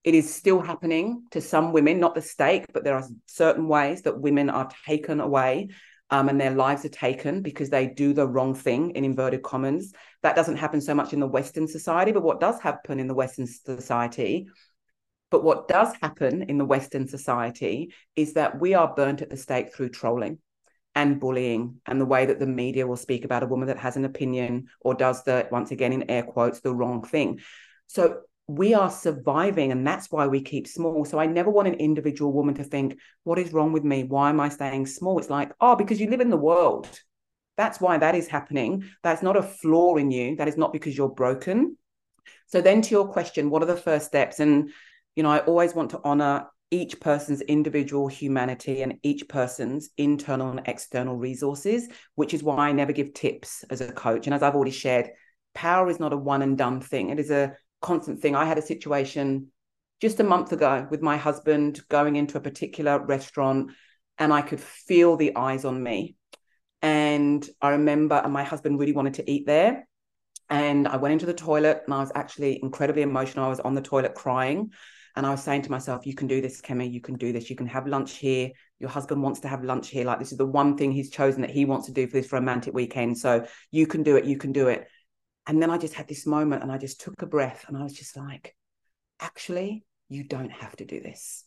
it is still happening to some women, not the stake, but there are certain ways that women are taken away um, and their lives are taken because they do the wrong thing, in inverted commas. That doesn't happen so much in the Western society, but what does happen in the Western society, but what does happen in the Western society is that we are burnt at the stake through trolling and bullying and the way that the media will speak about a woman that has an opinion or does the, once again, in air quotes, the wrong thing. So we are surviving, and that's why we keep small. So I never want an individual woman to think, what is wrong with me? Why am I staying small? It's like, oh, because you live in the world. That's why that is happening. That's not a flaw in you. That is not because you're broken. So then to your question, what are the first steps? And, you know, I always want to honor each person's individual humanity and each person's internal and external resources, which is why I never give tips as a coach. And as I've already shared, power is not a one and done thing. It is a constant thing. I had a situation just a month ago with my husband going into a particular restaurant, and I could feel the eyes on me. And I remember, and my husband really wanted to eat there. And I went into the toilet and I was actually incredibly emotional. I was on the toilet crying. And I was saying to myself, you can do this, Kemi, you can do this. You can have lunch here. Your husband wants to have lunch here. Like, this is the one thing he's chosen that he wants to do for this romantic weekend. So you can do it. You can do it. And then I just had this moment and I just took a breath and I was just like, actually, you don't have to do this.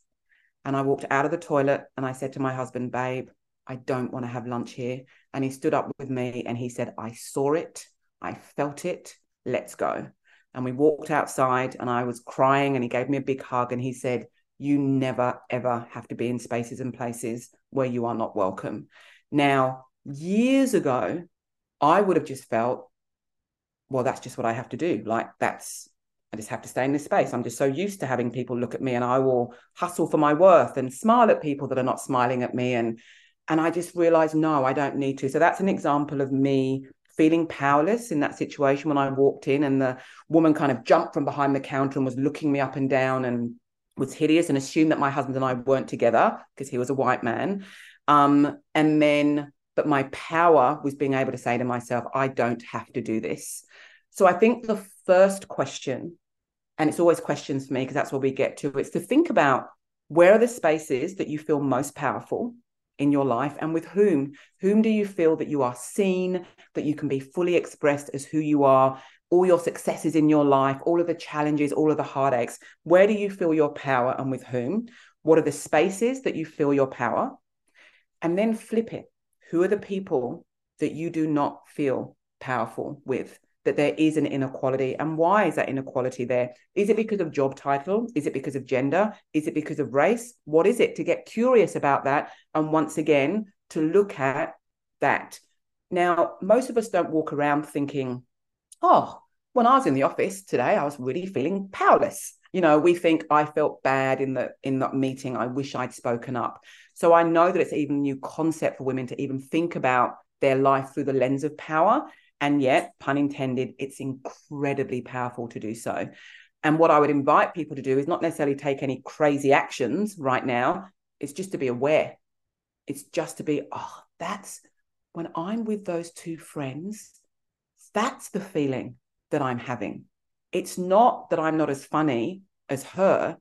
And I walked out of the toilet and I said to my husband, babe, I don't want to have lunch here. And he stood up with me and he said, I saw it. I felt it. Let's go. And we walked outside and I was crying and he gave me a big hug and he said, you never, ever have to be in spaces and places where you are not welcome. Now, years ago, I would have just felt, well, that's just what I have to do. Like, that's, I just have to stay in this space. I'm just so used to having people look at me, and I will hustle for my worth and smile at people that are not smiling at me. And, and I just realized, no, I don't need to. So that's an example of me feeling powerless in that situation when I walked in and the woman kind of jumped from behind the counter and was looking me up and down. And was hideous and assumed that my husband and I weren't together because he was a white man. Um, and then, but my power was being able to say to myself, I don't have to do this. So I think the first question, and it's always questions for me because that's what we get to, it's to think about where are the spaces that you feel most powerful in your life and with whom? Whom do you feel that you are seen, that you can be fully expressed as who you are, all your successes in your life, all of the challenges, all of the heartaches? Where do you feel your power and with whom? What are the spaces that you feel your power? And then flip it. Who are the people that you do not feel powerful with, that there is an inequality? And why is that inequality there? Is it because of job title? Is it because of gender? Is it because of race? What is it? To get curious about that. And once again, to look at that. Now, most of us don't walk around thinking, oh, when I was in the office today, I was really feeling powerless. You know, we think I felt bad in the in that meeting. I wish I'd spoken up. So I know that it's even a new concept for women to even think about their life through the lens of power. And yet, pun intended, it's incredibly powerful to do so. And what I would invite people to do is not necessarily take any crazy actions right now. It's just to be aware. It's just to be, oh, that's when I'm with those two friends, that's the feeling that I'm having. It's not that I'm not as funny as her.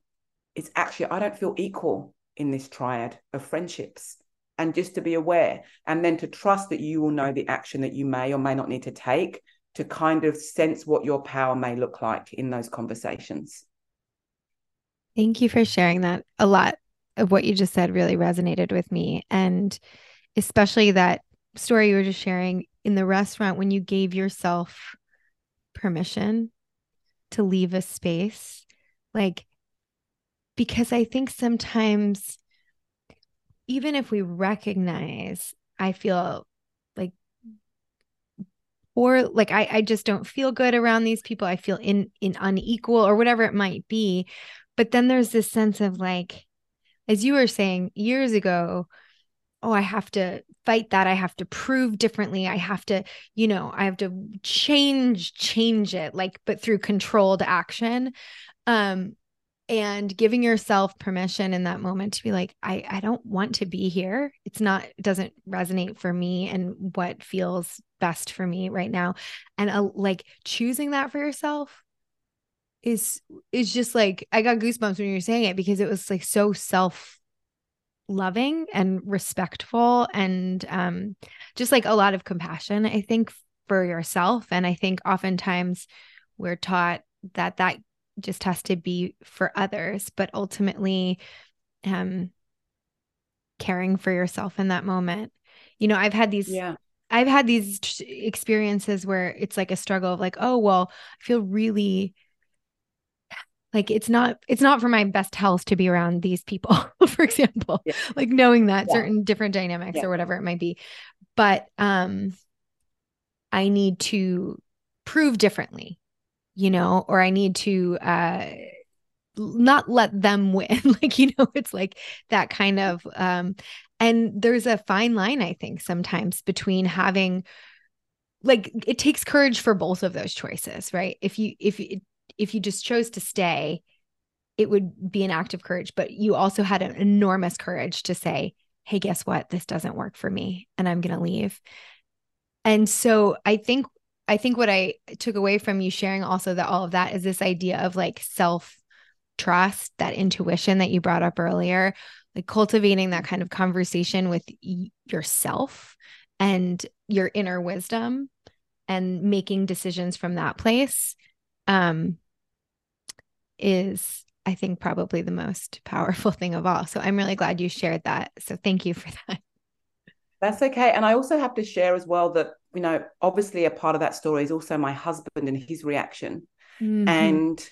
It's actually, I don't feel equal in this triad of friendships. And just to be aware, and then to trust that you will know the action that you may or may not need to take to kind of sense what your power may look like in those conversations. Thank you for sharing that. A lot of what you just said really resonated with me. And especially that story you were just sharing in the restaurant when you gave yourself permission to leave a space. Like, because I think sometimes, even if we recognize, I feel like, or like, I, I just don't feel good around these people. I feel in, in unequal or whatever it might be. But then there's this sense of like, as you were saying years ago, oh, I have to fight that. I have to prove differently. I have to, you know, I have to change, change it like, but through controlled action. Um, And giving yourself permission in that moment to be like, I, I don't want to be here. It's not, it doesn't resonate for me and what feels best for me right now. And uh, like choosing that for yourself is, is just like, I got goosebumps when you were saying it because it was like so self-loving and respectful and um, just like a lot of compassion, I think, for yourself. And I think oftentimes we're taught that that just has to be for others, but ultimately, um, caring for yourself in that moment. You know, I've had these, yeah. I've had these experiences where it's like a struggle of like, oh, well, I feel really like it's not, it's not for my best health to be around these people, for example, yeah. like knowing that yeah. certain different dynamics yeah. or whatever it might be. But, um, I need to prove differently, you know, or I need to uh, not let them win. Like, you know, it's like that kind of, um, and there's a fine line, I think, sometimes between having, like, it takes courage for both of those choices, right? If you, if, if you just chose to stay, it would be an act of courage, but you also had an enormous courage to say, hey, guess what? This doesn't work for me and I'm going to leave. And so I think I think what I took away from you sharing also that all of that is this idea of like self-trust, that intuition that you brought up earlier, like cultivating that kind of conversation with yourself and your inner wisdom and making decisions from that place um, is, I think, probably the most powerful thing of all. So I'm really glad you shared that. So thank you for that. That's okay. And I also have to share as well that, you know, obviously a part of that story is also my husband and his reaction. Mm-hmm. And,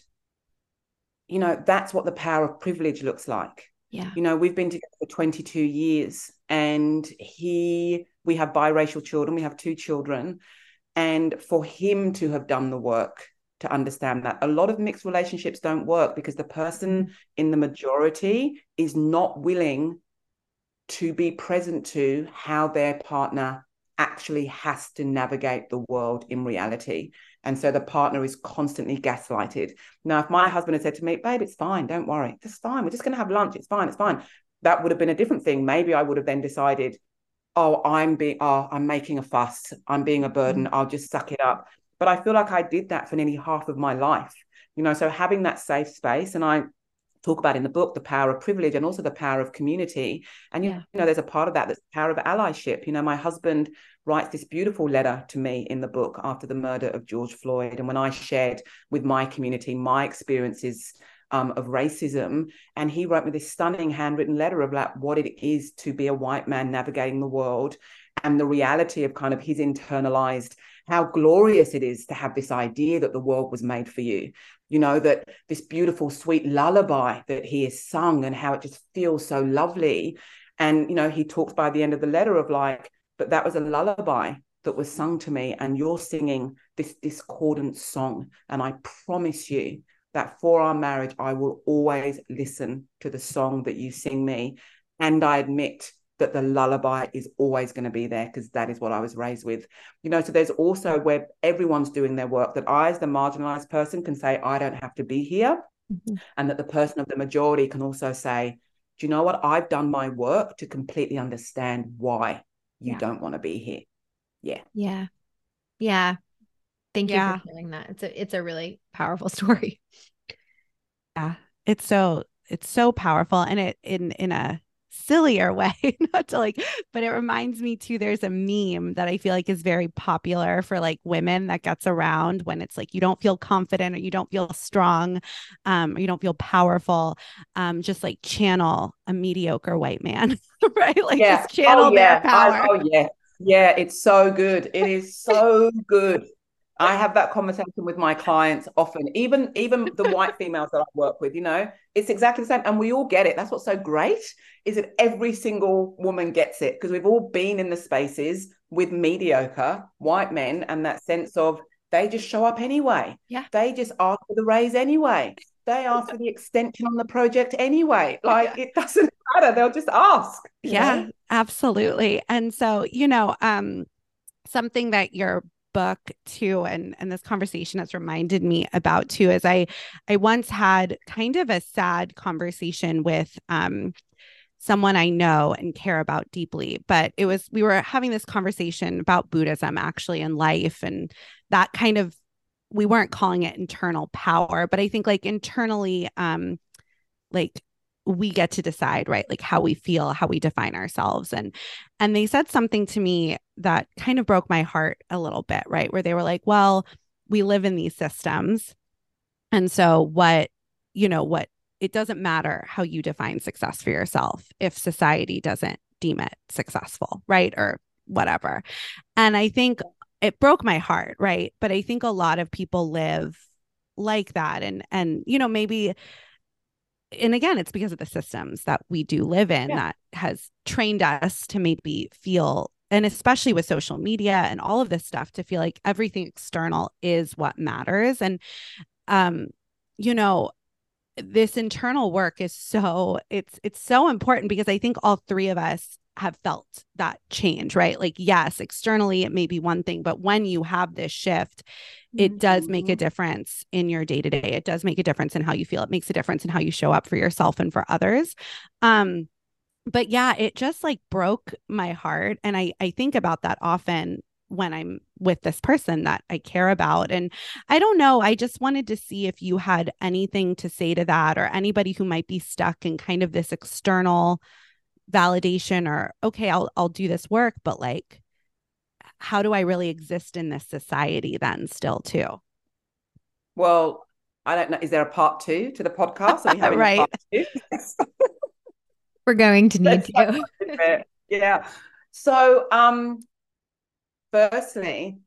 you know, that's what the power of privilege looks like. Yeah. You know, we've been together for twenty-two years and he, we have biracial children, we have two children. And for him to have done the work to understand that a lot of mixed relationships don't work because the person in the majority is not willing to be present to how their partner actually has to navigate the world in reality. And so the partner is constantly gaslighted. Now, if my husband had said to me, babe, it's fine, don't worry, it's fine, we're just going to have lunch, it's fine, it's fine, that would have been a different thing. Maybe I would have then decided, oh, I'm being, oh, I'm making a fuss, I'm being a burden, I'll just suck it up. But I feel like I did that for nearly half of my life, you know, so having that safe space. And I talk about in the book, the power of privilege and also the power of community. And, you yeah. know, there's a part of that that's the power of allyship. You know, my husband writes this beautiful letter to me in the book after the murder of George Floyd. And when I shared with my community my experiences um, of racism, and he wrote me this stunning handwritten letter of like what it is to be a white man navigating the world and the reality of kind of his internalized, how glorious it is to have this idea that the world was made for you. You know, that this beautiful, sweet lullaby that he has sung and how it just feels so lovely. And, you know, he talks by the end of the letter of like, but that was a lullaby that was sung to me, and you're singing this discordant song. And I promise you that for our marriage, I will always listen to the song that you sing me. And I admit that the lullaby is always going to be there because that is what I was raised with. You know, so there's also where everyone's doing their work, that I, as the marginalized person, can say, I don't have to be here. Mm-hmm. And that the person of the majority can also say, do you know what? I've done my work to completely understand why you yeah. don't want to be here. Yeah. Yeah. Yeah. Thank yeah. you for sharing that. It's a, it's a really powerful story. Yeah. It's so, it's so powerful. And it, in, in a, sillier way, not to like, but it reminds me too, there's a meme that I feel like is very popular for like women that gets around when it's like, you don't feel confident or you don't feel strong, um, or you don't feel powerful, um, just like channel a mediocre white man, right? Like yeah. just channel oh, yeah. their power. I, oh yeah. Yeah. It's so good. It is so good. I have that conversation with my clients often, even, even the white females that I work with, you know, it's exactly the same. And we all get it. That's what's so great, is that every single woman gets it, because we've all been in the spaces with mediocre white men and that sense of they just show up anyway. Yeah. They just ask for the raise anyway. They ask for the extension on the project anyway. Like it doesn't matter. They'll just ask. Yeah, know? Absolutely. And so, you know, um, something that you're book too, and, and this conversation has reminded me about too, is I, I once had kind of a sad conversation with, um, someone I know and care about deeply, but it was, we were having this conversation about Buddhism actually in life, and that kind of, we weren't calling it internal power, but I think like internally, um, like we get to decide, right? Like how we feel, how we define ourselves. And, and they said something to me that kind of broke my heart a little bit, right? Where they were like, well, we live in these systems. And so what, you know, what, it doesn't matter how you define success for yourself if society doesn't deem it successful, right? Or whatever. And I think it broke my heart, right? But I think a lot of people live like that. And, and, you know, maybe, and again, it's because of the systems that we do live in yeah. that has trained us to maybe feel, and especially with social media and all of this stuff, to feel like everything external is what matters. And, um, you know, this internal work is so, it's, it's so important, because I think all three of us have felt that change, right? Like, yes, externally, it may be one thing, but when you have this shift, it does make a difference in your day-to-day. It does make a difference in how you feel. It makes a difference in how you show up for yourself and for others. Um, but yeah, it just like broke my heart. And I, I think about that often when I'm with this person that I care about. And I don't know, I just wanted to see if you had anything to say to that, or anybody who might be stuck in kind of this external validation, or, okay, I'll, I'll do this work, but like, how do I really exist in this society then still too? Well, I don't know. Is there a part two to the podcast? Are we having right. a part two? We're going to need to. Yeah. So um, firstly,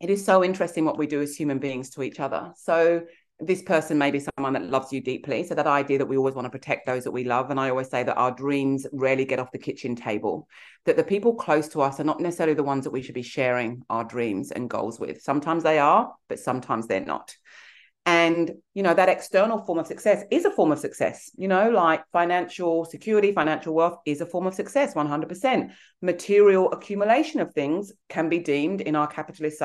it is so interesting what we do as human beings to each other. So this person may be someone that loves you deeply. So that idea that we always want to protect those that we love. And I always say that our dreams rarely get off the kitchen table, that the people close to us are not necessarily the ones that we should be sharing our dreams and goals with. Sometimes they are, but sometimes they're not. And, you know, that external form of success is a form of success, you know, like financial security, financial wealth is a form of success, one hundred percent. Material accumulation of things can be deemed in our capitalist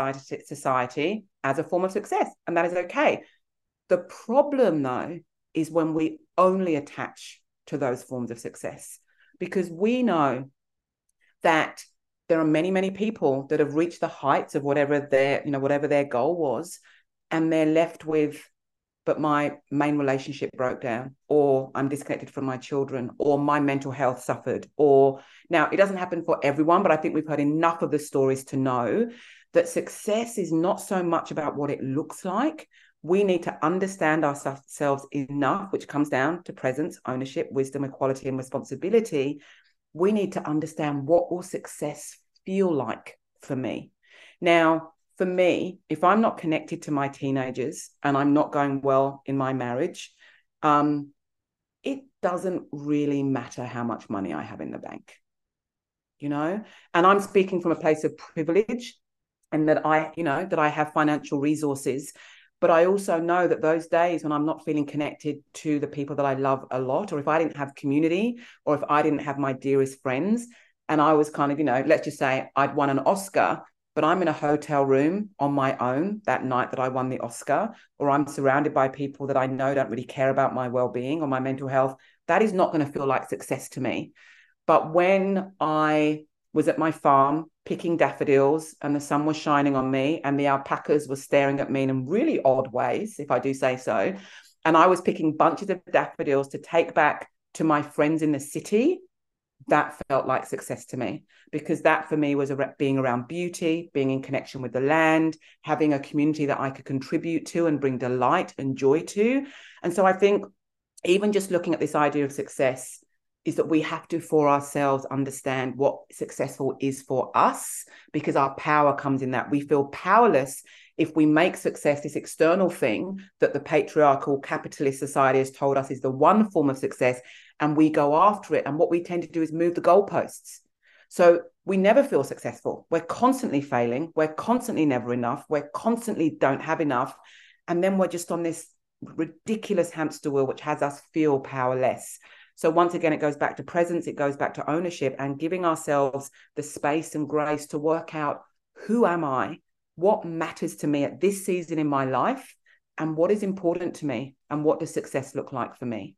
society as a form of success, and that is okay. The problem, though, is when we only attach to those forms of success, because we know that there are many, many people that have reached the heights of whatever their, you know, whatever their goal was, and they're left with, but my main relationship broke down, or I'm disconnected from my children, or my mental health suffered. Or now, it doesn't happen for everyone, but I think we've heard enough of the stories to know that success is not so much about what it looks like. We need to understand ourselves enough, which comes down to presence, ownership, wisdom, equality, and responsibility. We need to understand, what will success feel like for me? Now, for me, if I'm not connected to my teenagers and I'm not going well in my marriage, um, it doesn't really matter how much money I have in the bank, you know? And I'm speaking from a place of privilege, and that I, you know, that I have financial resources. But I also know that those days when I'm not feeling connected to the people that I love a lot, or if I didn't have community, or if I didn't have my dearest friends, and I was kind of, you know, let's just say I'd won an Oscar, but I'm in a hotel room on my own that night that I won the Oscar, or I'm surrounded by people that I know don't really care about my well-being or my mental health, that is not going to feel like success to me. But when I was at my farm picking daffodils and the sun was shining on me and the alpacas were staring at me in really odd ways, if I do say so, and I was picking bunches of daffodils to take back to my friends in the city, that felt like success to me, because that for me was being around beauty, being in connection with the land, having a community that I could contribute to and bring delight and joy to. And so I think even just looking at this idea of success is that we have to, for ourselves, understand what successful is for us, because our power comes in that. We feel powerless if we make success this external thing that the patriarchal capitalist society has told us is the one form of success, and we go after it. And what we tend to do is move the goalposts. So we never feel successful. We're constantly failing. We're constantly never enough. We're constantly don't have enough. And then we're just on this ridiculous hamster wheel, which has us feel powerless. So once again, it goes back to presence, it goes back to ownership, and giving ourselves the space and grace to work out, who am I? What matters to me at this season in my life? And what is important to me? And what does success look like for me?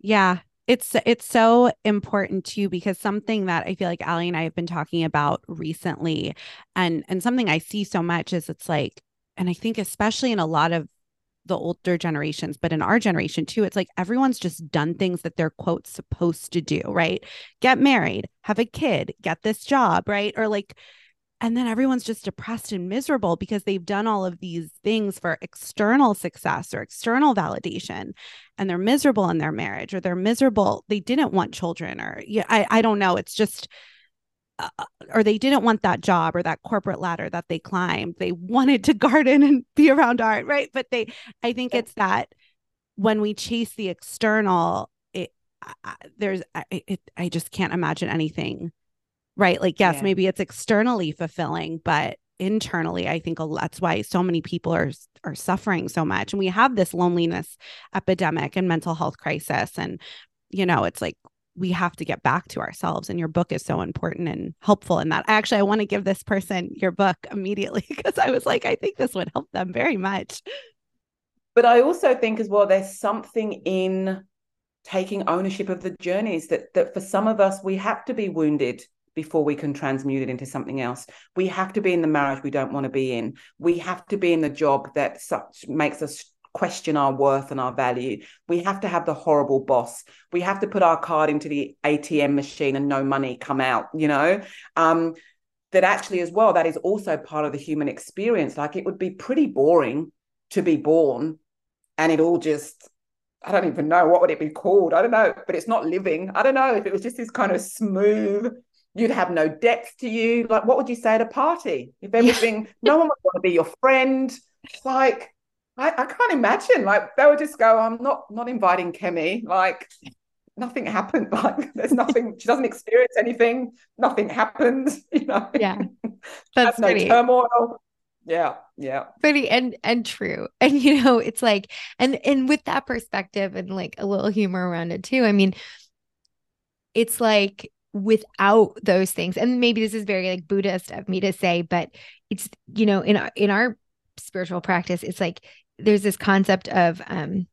Yeah, it's it's so important too, because something that I feel like Allie and I have been talking about recently, and, and something I see so much is it's like, and I think especially in a lot of the older generations, but in our generation too, it's like everyone's just done things that they're quote supposed to do, right? Get married, have a kid, get this job, right? Or like, and then everyone's just depressed and miserable because they've done all of these things for external success or external validation, and they're miserable in their marriage, or they're miserable. They didn't want children, or yeah, I, I don't know. It's just, Uh, or they didn't want that job or that corporate ladder that they climbed. They wanted to garden and be around art, right? But they, I think it's that when we chase the external, it, uh, there's, it, I just can't imagine anything, right? Like, yes, yeah. Maybe it's externally fulfilling, but internally, I think that's why so many people are are suffering so much. And we have this loneliness epidemic and mental health crisis. And, you know, it's like, we have to get back to ourselves. And your book is so important and helpful in that. Actually, I want to give this person your book immediately, because I was like, I think this would help them very much. But I also think as well, there's something in taking ownership of the journeys that, that for some of us, we have to be wounded before we can transmute it into something else. We have to be in the marriage we don't want to be in. We have to be in the job that such makes us question our worth and our value. We have to have the horrible boss. We have to put our card into the A T M machine and no money come out, you know, um, that actually as well, that is also part of the human experience. Like, it would be pretty boring to be born and it all just, I don't even know, what would it be called? I don't know, but it's not living. I don't know if it was just this kind of smooth, you'd have no depth to you. Like, what would you say at a party? If everything, no one would want to be your friend. Like, I, I can't imagine, like, they would just go, I'm not not inviting Kemi, like, nothing happened, like, there's nothing, she doesn't experience anything, nothing happened, you know. Yeah, that's no turmoil. Yeah. Yeah. Pretty and, and true. And, you know, it's like, and, and with that perspective and like a little humor around it too, I mean, it's like without those things, and maybe this is very like Buddhist of me to say, but it's, you know, in our, in our spiritual practice, it's like, there's this concept of, um,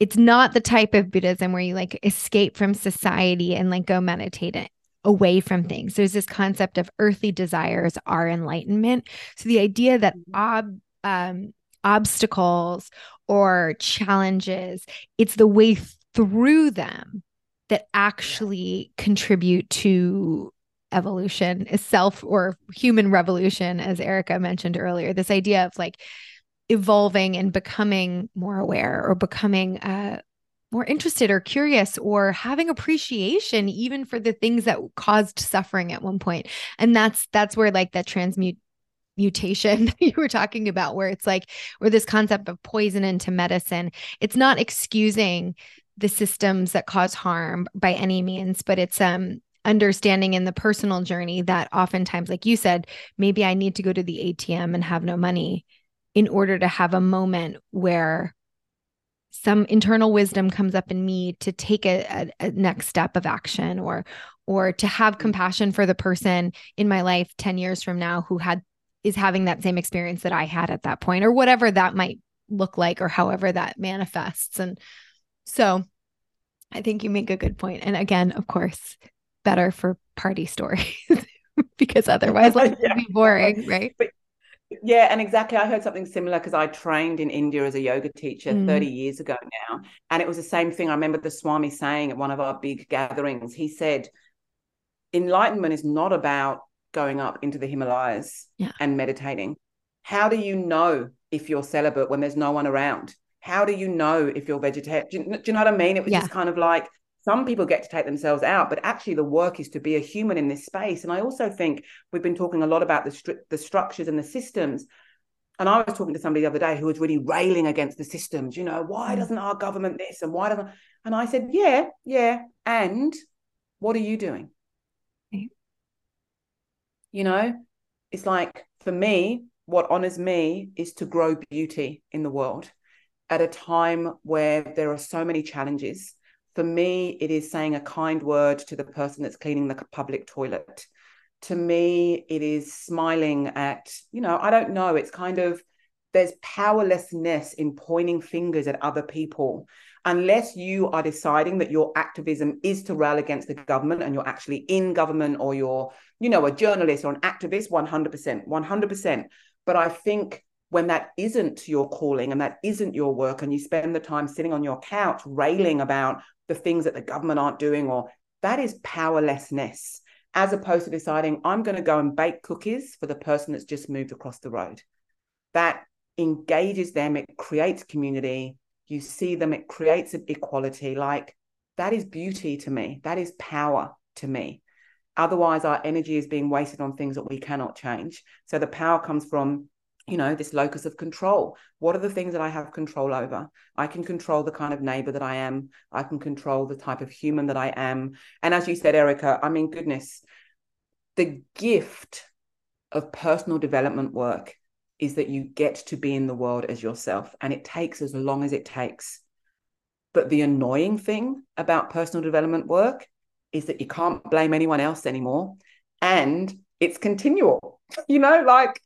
it's not the type of Buddhism where you like escape from society and like go meditate it away from things. There's this concept of earthly desires are enlightenment. So the idea that ob, um, obstacles or challenges, it's the way through them that actually contribute to evolution, self or human revolution, as Erica mentioned earlier. This idea of like evolving and becoming more aware or becoming uh, more interested or curious or having appreciation even for the things that caused suffering at one point. And that's, that's where like that transmutation that you were talking about, where it's like, where this concept of poison into medicine, it's not excusing the systems that cause harm by any means, but it's, um, understanding in the personal journey that oftentimes, like you said, maybe I need to go to the A T M and have no money in order to have a moment where some internal wisdom comes up in me to take a, a, a next step of action, or, or to have compassion for the person in my life ten years from now who had, is having that same experience that I had at that point, or whatever that might look like, or however that manifests. And so I think you make a good point. And again, of course, better for party stories because otherwise life yeah. would be boring. Right. But- Yeah, and exactly. I heard something similar because I trained in India as a yoga teacher mm. thirty years ago now. And it was the same thing. I remember the Swami saying at one of our big gatherings, he said, enlightenment is not about going up into the Himalayas yeah. and meditating. How do you know if you're celibate when there's no one around? How do you know if you're vegetarian? Do, do you know what I mean? It was yeah. just kind of like, some people get to take themselves out, but actually the work is to be a human in this space. And I also think we've been talking a lot about the, stru- the structures and the systems. And I was talking to somebody the other day who was really railing against the systems. You know, why doesn't our government this and why doesn't? And I said, yeah, yeah. And what are you doing? Okay. You know, it's like, for me, what honors me is to grow beauty in the world at a time where there are so many challenges. For me, it is saying a kind word to the person that's cleaning the public toilet. To me, it is smiling at, you know, I don't know. It's kind of, there's powerlessness in pointing fingers at other people. Unless you are deciding that your activism is to rail against the government and you're actually in government or you're, you know, a journalist or an activist, one hundred percent, one hundred percent. But I think when that isn't your calling and that isn't your work and you spend the time sitting on your couch railing about the things that the government aren't doing, or that is powerlessness, as opposed to deciding I'm going to go and bake cookies for the person that's just moved across the road. That engages them. It creates community. You see them. It creates equality. Like, that is beauty to me. That is power to me. Otherwise, our energy is being wasted on things that we cannot change. So the power comes from, you know, this locus of control. What are the things that I have control over? I can control the kind of neighbor that I am. I can control the type of human that I am. And as you said, Erica, I mean, goodness, the gift of personal development work is that you get to be in the world as yourself, and it takes as long as it takes. But the annoying thing about personal development work is that you can't blame anyone else anymore, and it's continual, you know, like,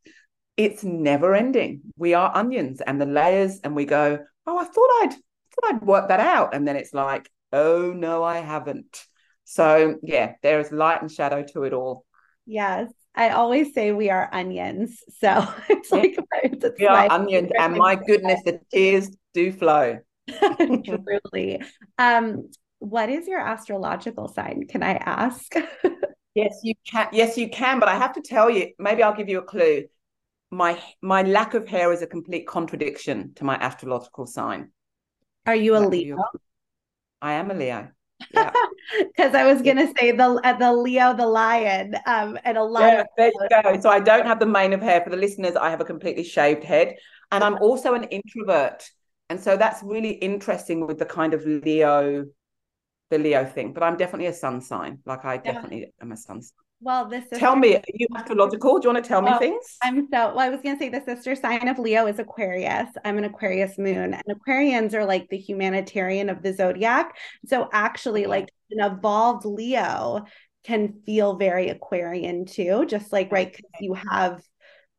it's never ending. We are onions and the layers, and we go, oh, I thought I'd thought I'd work that out. And then it's like, oh no, I haven't. So yeah, there is light and shadow to it all. Yes. I always say we are onions. So it's yeah. like, it's we are onions, and my goodness, the tears do flow. Truly. Um, what is your astrological sign? Can I ask? Yes, you can. Yes, you can. But I have to tell you, maybe I'll give you a clue. My my lack of hair is a complete contradiction to my astrological sign. Are you a Leo? I am a Leo. Because yeah. I was going to say the uh, the Leo, the lion, um, and a lot. Yeah, of- there you go. So I don't have the mane of hair. For the listeners, I have a completely shaved head. And I'm also an introvert. And so that's really interesting with the kind of Leo, the Leo thing. But I'm definitely a sun sign. Like I definitely yeah. am a sun sign. Well, the sister, tell me, are you astrological? Do you want to tell me oh, things? I'm so, well, I was going to say the sister sign of Leo is Aquarius. I'm an Aquarius moon, and Aquarians are like the humanitarian of the zodiac. So actually, yeah. like an evolved Leo can feel very Aquarian too, just like, right, because you have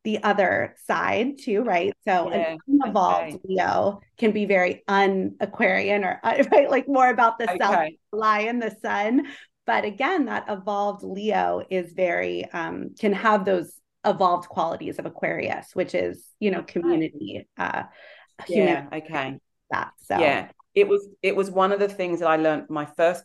the other side too, right? So yeah. an unevolved okay. Leo can be very un-Aquarian, or right, like more about the okay. self, lie in the sun. But again, that evolved Leo is very, um, can have those evolved qualities of Aquarius, which is, you know, community. Uh, yeah. Okay. That, so. Yeah. It was, it was one of the things that I learned my first,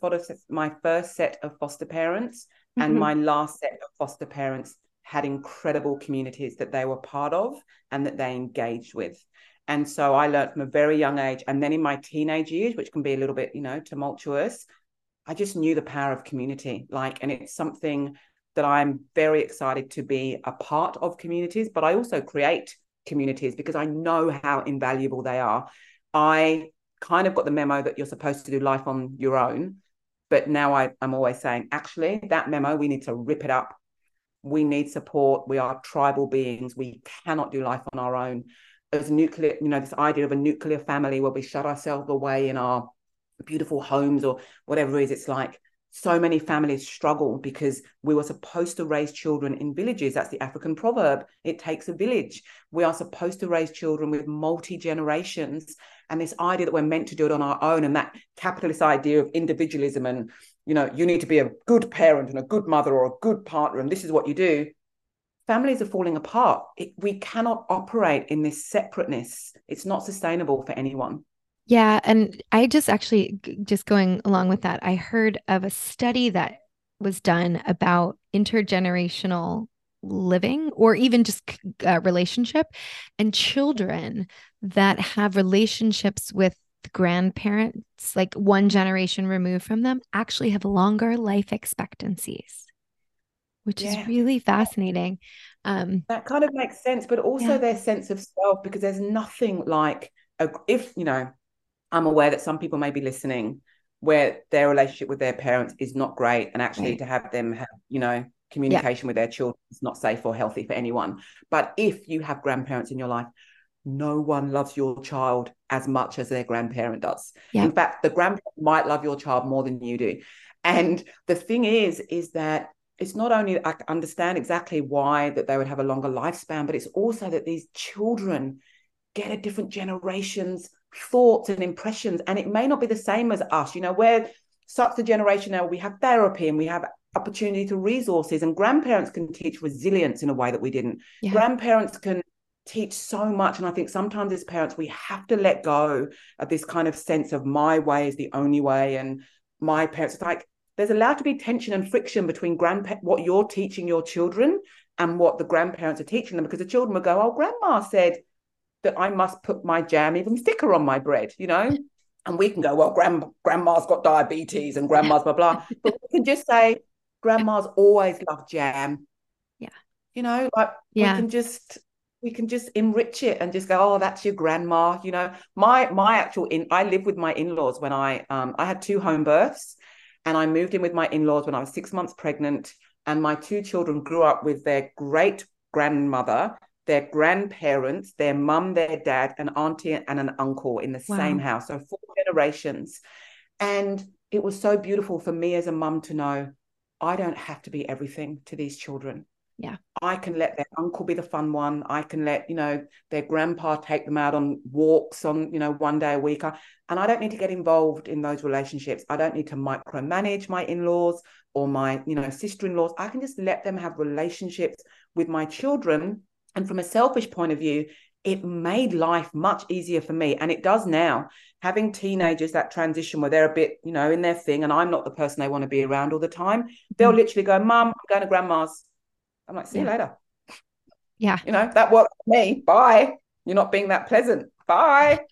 my first set of foster parents mm-hmm. and my last set of foster parents had incredible communities that they were part of and that they engaged with. And so I learned from a very young age, and then in my teenage years, which can be a little bit, you know, tumultuous, I just knew the power of community, like, and it's something that I'm very excited to be a part of communities, but I also create communities because I know how invaluable they are. I kind of got the memo that you're supposed to do life on your own, but now I, I'm always saying, actually, that memo, we need to rip it up. We need support. We are tribal beings. We cannot do life on our own. As nuclear, you know, this idea of a nuclear family where we shut ourselves away in our beautiful homes or whatever it is, it's like so many families struggle because we were supposed to raise children in villages. That's the African proverb. It takes a village. We are supposed to raise children with multi-generations, and this idea that we're meant to do it on our own, and that capitalist idea of individualism, and, you know, you need to be a good parent and a good mother or a good partner, and this is what you do. Families are falling apart. It, we cannot operate in this separateness. It's not sustainable for anyone. Yeah. And I just actually, just going along with that, I heard of a study that was done about intergenerational living, or even just uh, relationship, and children that have relationships with grandparents, like one generation removed from them, actually have longer life expectancies, which yeah. is really fascinating. Um, that kind of makes sense, but also yeah. their sense of self, because there's nothing like, a, if, you know, I'm aware that some people may be listening where their relationship with their parents is not great, and actually right. to have them have, you know, communication yeah. with their children is not safe or healthy for anyone. But if you have grandparents in your life, no one loves your child as much as their grandparent does. Yeah. In fact, the grandparent might love your child more than you do. And the thing is, is that it's not only I understand exactly why that they would have a longer lifespan, but it's also that these children get a different generation's thoughts and impressions, and it may not be the same as us. You know, we're such a generation now, we have therapy and we have opportunity to resources, and grandparents can teach resilience in a way that we didn't. Yeah. Grandparents can teach so much, and I think sometimes as parents we have to let go of this kind of sense of my way is the only way, and my parents, it's like there's allowed to be tension and friction between grandpa- what you're teaching your children and what the grandparents are teaching them, because the children will go, oh, grandma said that I must put my jam even thicker on my bread, you know? And we can go, well, grand, grandma's got diabetes and grandma's blah, blah. But we can just say, grandma's always loved jam. Yeah. You know, like yeah. we can just, we can just enrich it and just go, oh, that's your grandma. You know, my, my actual, in, I lived with my in-laws when I, um, I had two home births, and I moved in with my in-laws when I was six months pregnant. And my two children grew up with their great grandmother, their grandparents, their mum, their dad, an auntie and an uncle in the wow. same house. So four generations. And it was so beautiful for me as a mum to know I don't have to be everything to these children. Yeah. I can let their uncle be the fun one. I can let, you know, their grandpa take them out on walks on, you know, one day a week. And I don't need to get involved in those relationships. I don't need to micromanage my in-laws or my, you know, sister-in-laws. I can just let them have relationships with my children. And from a selfish point of view, it made life much easier for me. And it does now. Having teenagers, that transition where they're a bit, you know, in their thing, and I'm not the person they want to be around all the time, they'll mm-hmm. literally go, Mum, I'm going to Grandma's. I'm like, see yeah. you later. Yeah. You know, that worked for me. Bye. You're not being that pleasant. Bye.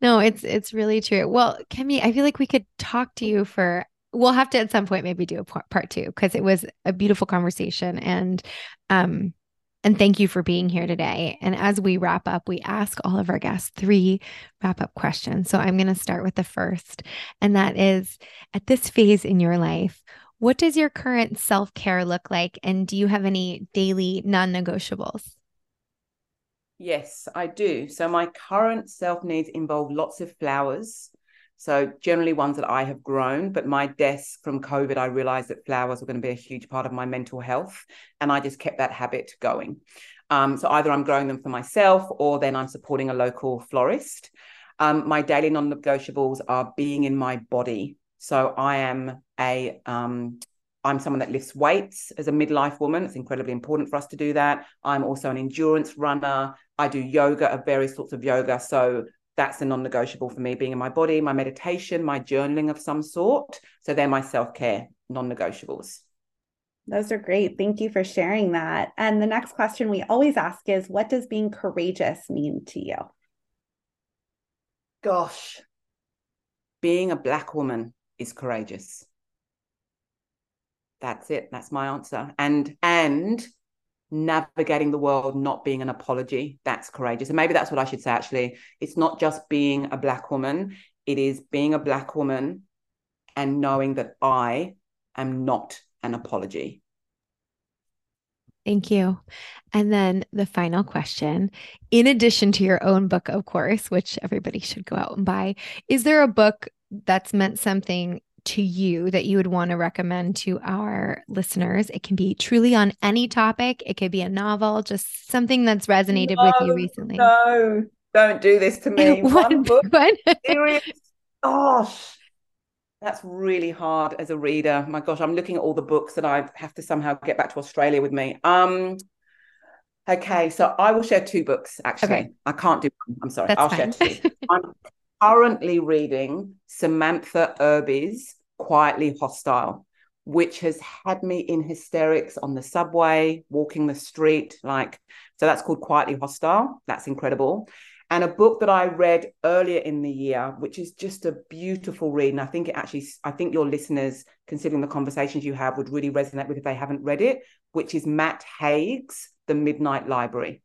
No, it's it's really true. Well, Kemi, I feel like we could talk to you for, we'll have to at some point maybe do a part two, because it was a beautiful conversation. And, um, And thank you for being here today. And as we wrap up, we ask all of our guests three wrap-up questions. So I'm going to start with the first, and that is, at this phase in your life, What does your current self-care look like? And do you have any daily non-negotiables? Yes, I do. So my current self needs involve lots of flowers. So generally ones that I have grown, but my desk from COVID, I realized that flowers were going to be a huge part of my mental health. And I just kept that habit going. Um, so either I'm growing them for myself or then I'm supporting a local florist. Um, my daily non-negotiables are being in my body. So I am a, um, I'm someone that lifts weights as a midlife woman. It's incredibly important for us to do that. I'm also an endurance runner. I do yoga of various sorts of yoga. So that's a non-negotiable for me, being in my body, my meditation, my journaling of some sort. So they're my self-care non-negotiables. Those are great. Thank you for sharing that. And the next question we always ask is, what does being courageous mean to you? Gosh, being a Black woman is courageous. That's it. That's my answer. And, and navigating the world, not being an apology, that's courageous. And maybe that's what I should say, actually. It's not just being a Black woman. It is being a Black woman and knowing that I am not an apology. Thank you. And then the final question, in addition to your own book, of course, which everybody should go out and buy, is there a book that's meant something to you that you would want to recommend to our listeners? It can be truly on any topic. It could be a novel, just something that's resonated no, with you recently. No, don't do this to me. One book. One. Gosh, that's really hard as a reader. My gosh, I'm looking at all the books that I have to somehow get back to Australia with me. Um, okay, so I will share two books, actually. Okay. I can't do one. I'm sorry. That's I'll fine. share two. I'm currently reading Samantha Irby's Quietly Hostile, which has had me in hysterics on the subway, walking the street. Like, so that's called Quietly Hostile. That's incredible. And a book that I read earlier in the year, which is just a beautiful read. And I think it actually, I think your listeners, considering the conversations you have, would really resonate with if they haven't read it, which is Matt Haig's The Midnight Library.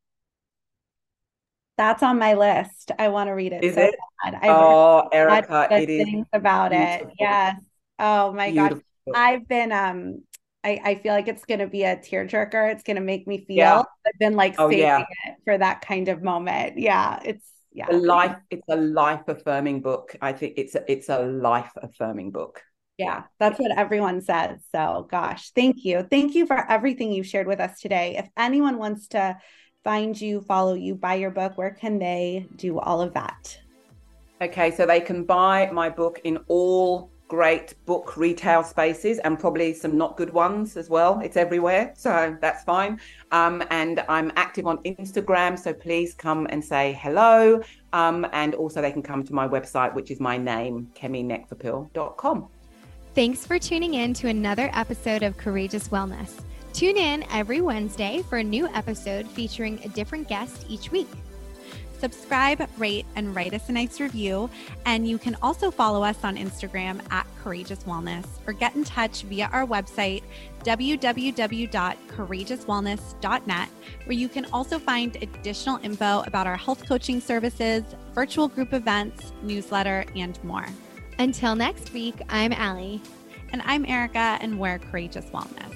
That's on my list. I want to read it. Is so it? Bad. I've oh, Erica, it is things about beautiful. It. Yes. Oh my beautiful. God. I've been. Um, I I feel like it's going to be a tearjerker. It's going to make me feel. Yeah. I've been like oh, saving yeah. it for that kind of moment. Yeah. It's yeah. A life. It's a life affirming book. I think it's a, it's a life affirming book. Yeah, that's what everyone says. So, gosh, thank you, thank you for everything you've shared with us today. If anyone wants to find you, follow you, buy your book, where can they do all of that? Okay, so they can buy my book in all great book retail spaces and probably some not good ones as well. It's everywhere, so that's fine. Um, and I'm active on Instagram, so please come and say hello. Um, and also they can come to my website, which is my name, kemi nekvapil dot com. Thanks for tuning in to another episode of Courageous Wellness. Tune in every Wednesday for a new episode featuring a different guest each week. Subscribe, rate, and write us a nice review. And you can also follow us on Instagram at Courageous Wellness or get in touch via our website, w w w dot courageous wellness dot net, where you can also find additional info about our health coaching services, virtual group events, newsletter, and more. Until next week, I'm Allie. And I'm Erica, and we're Courageous Wellness.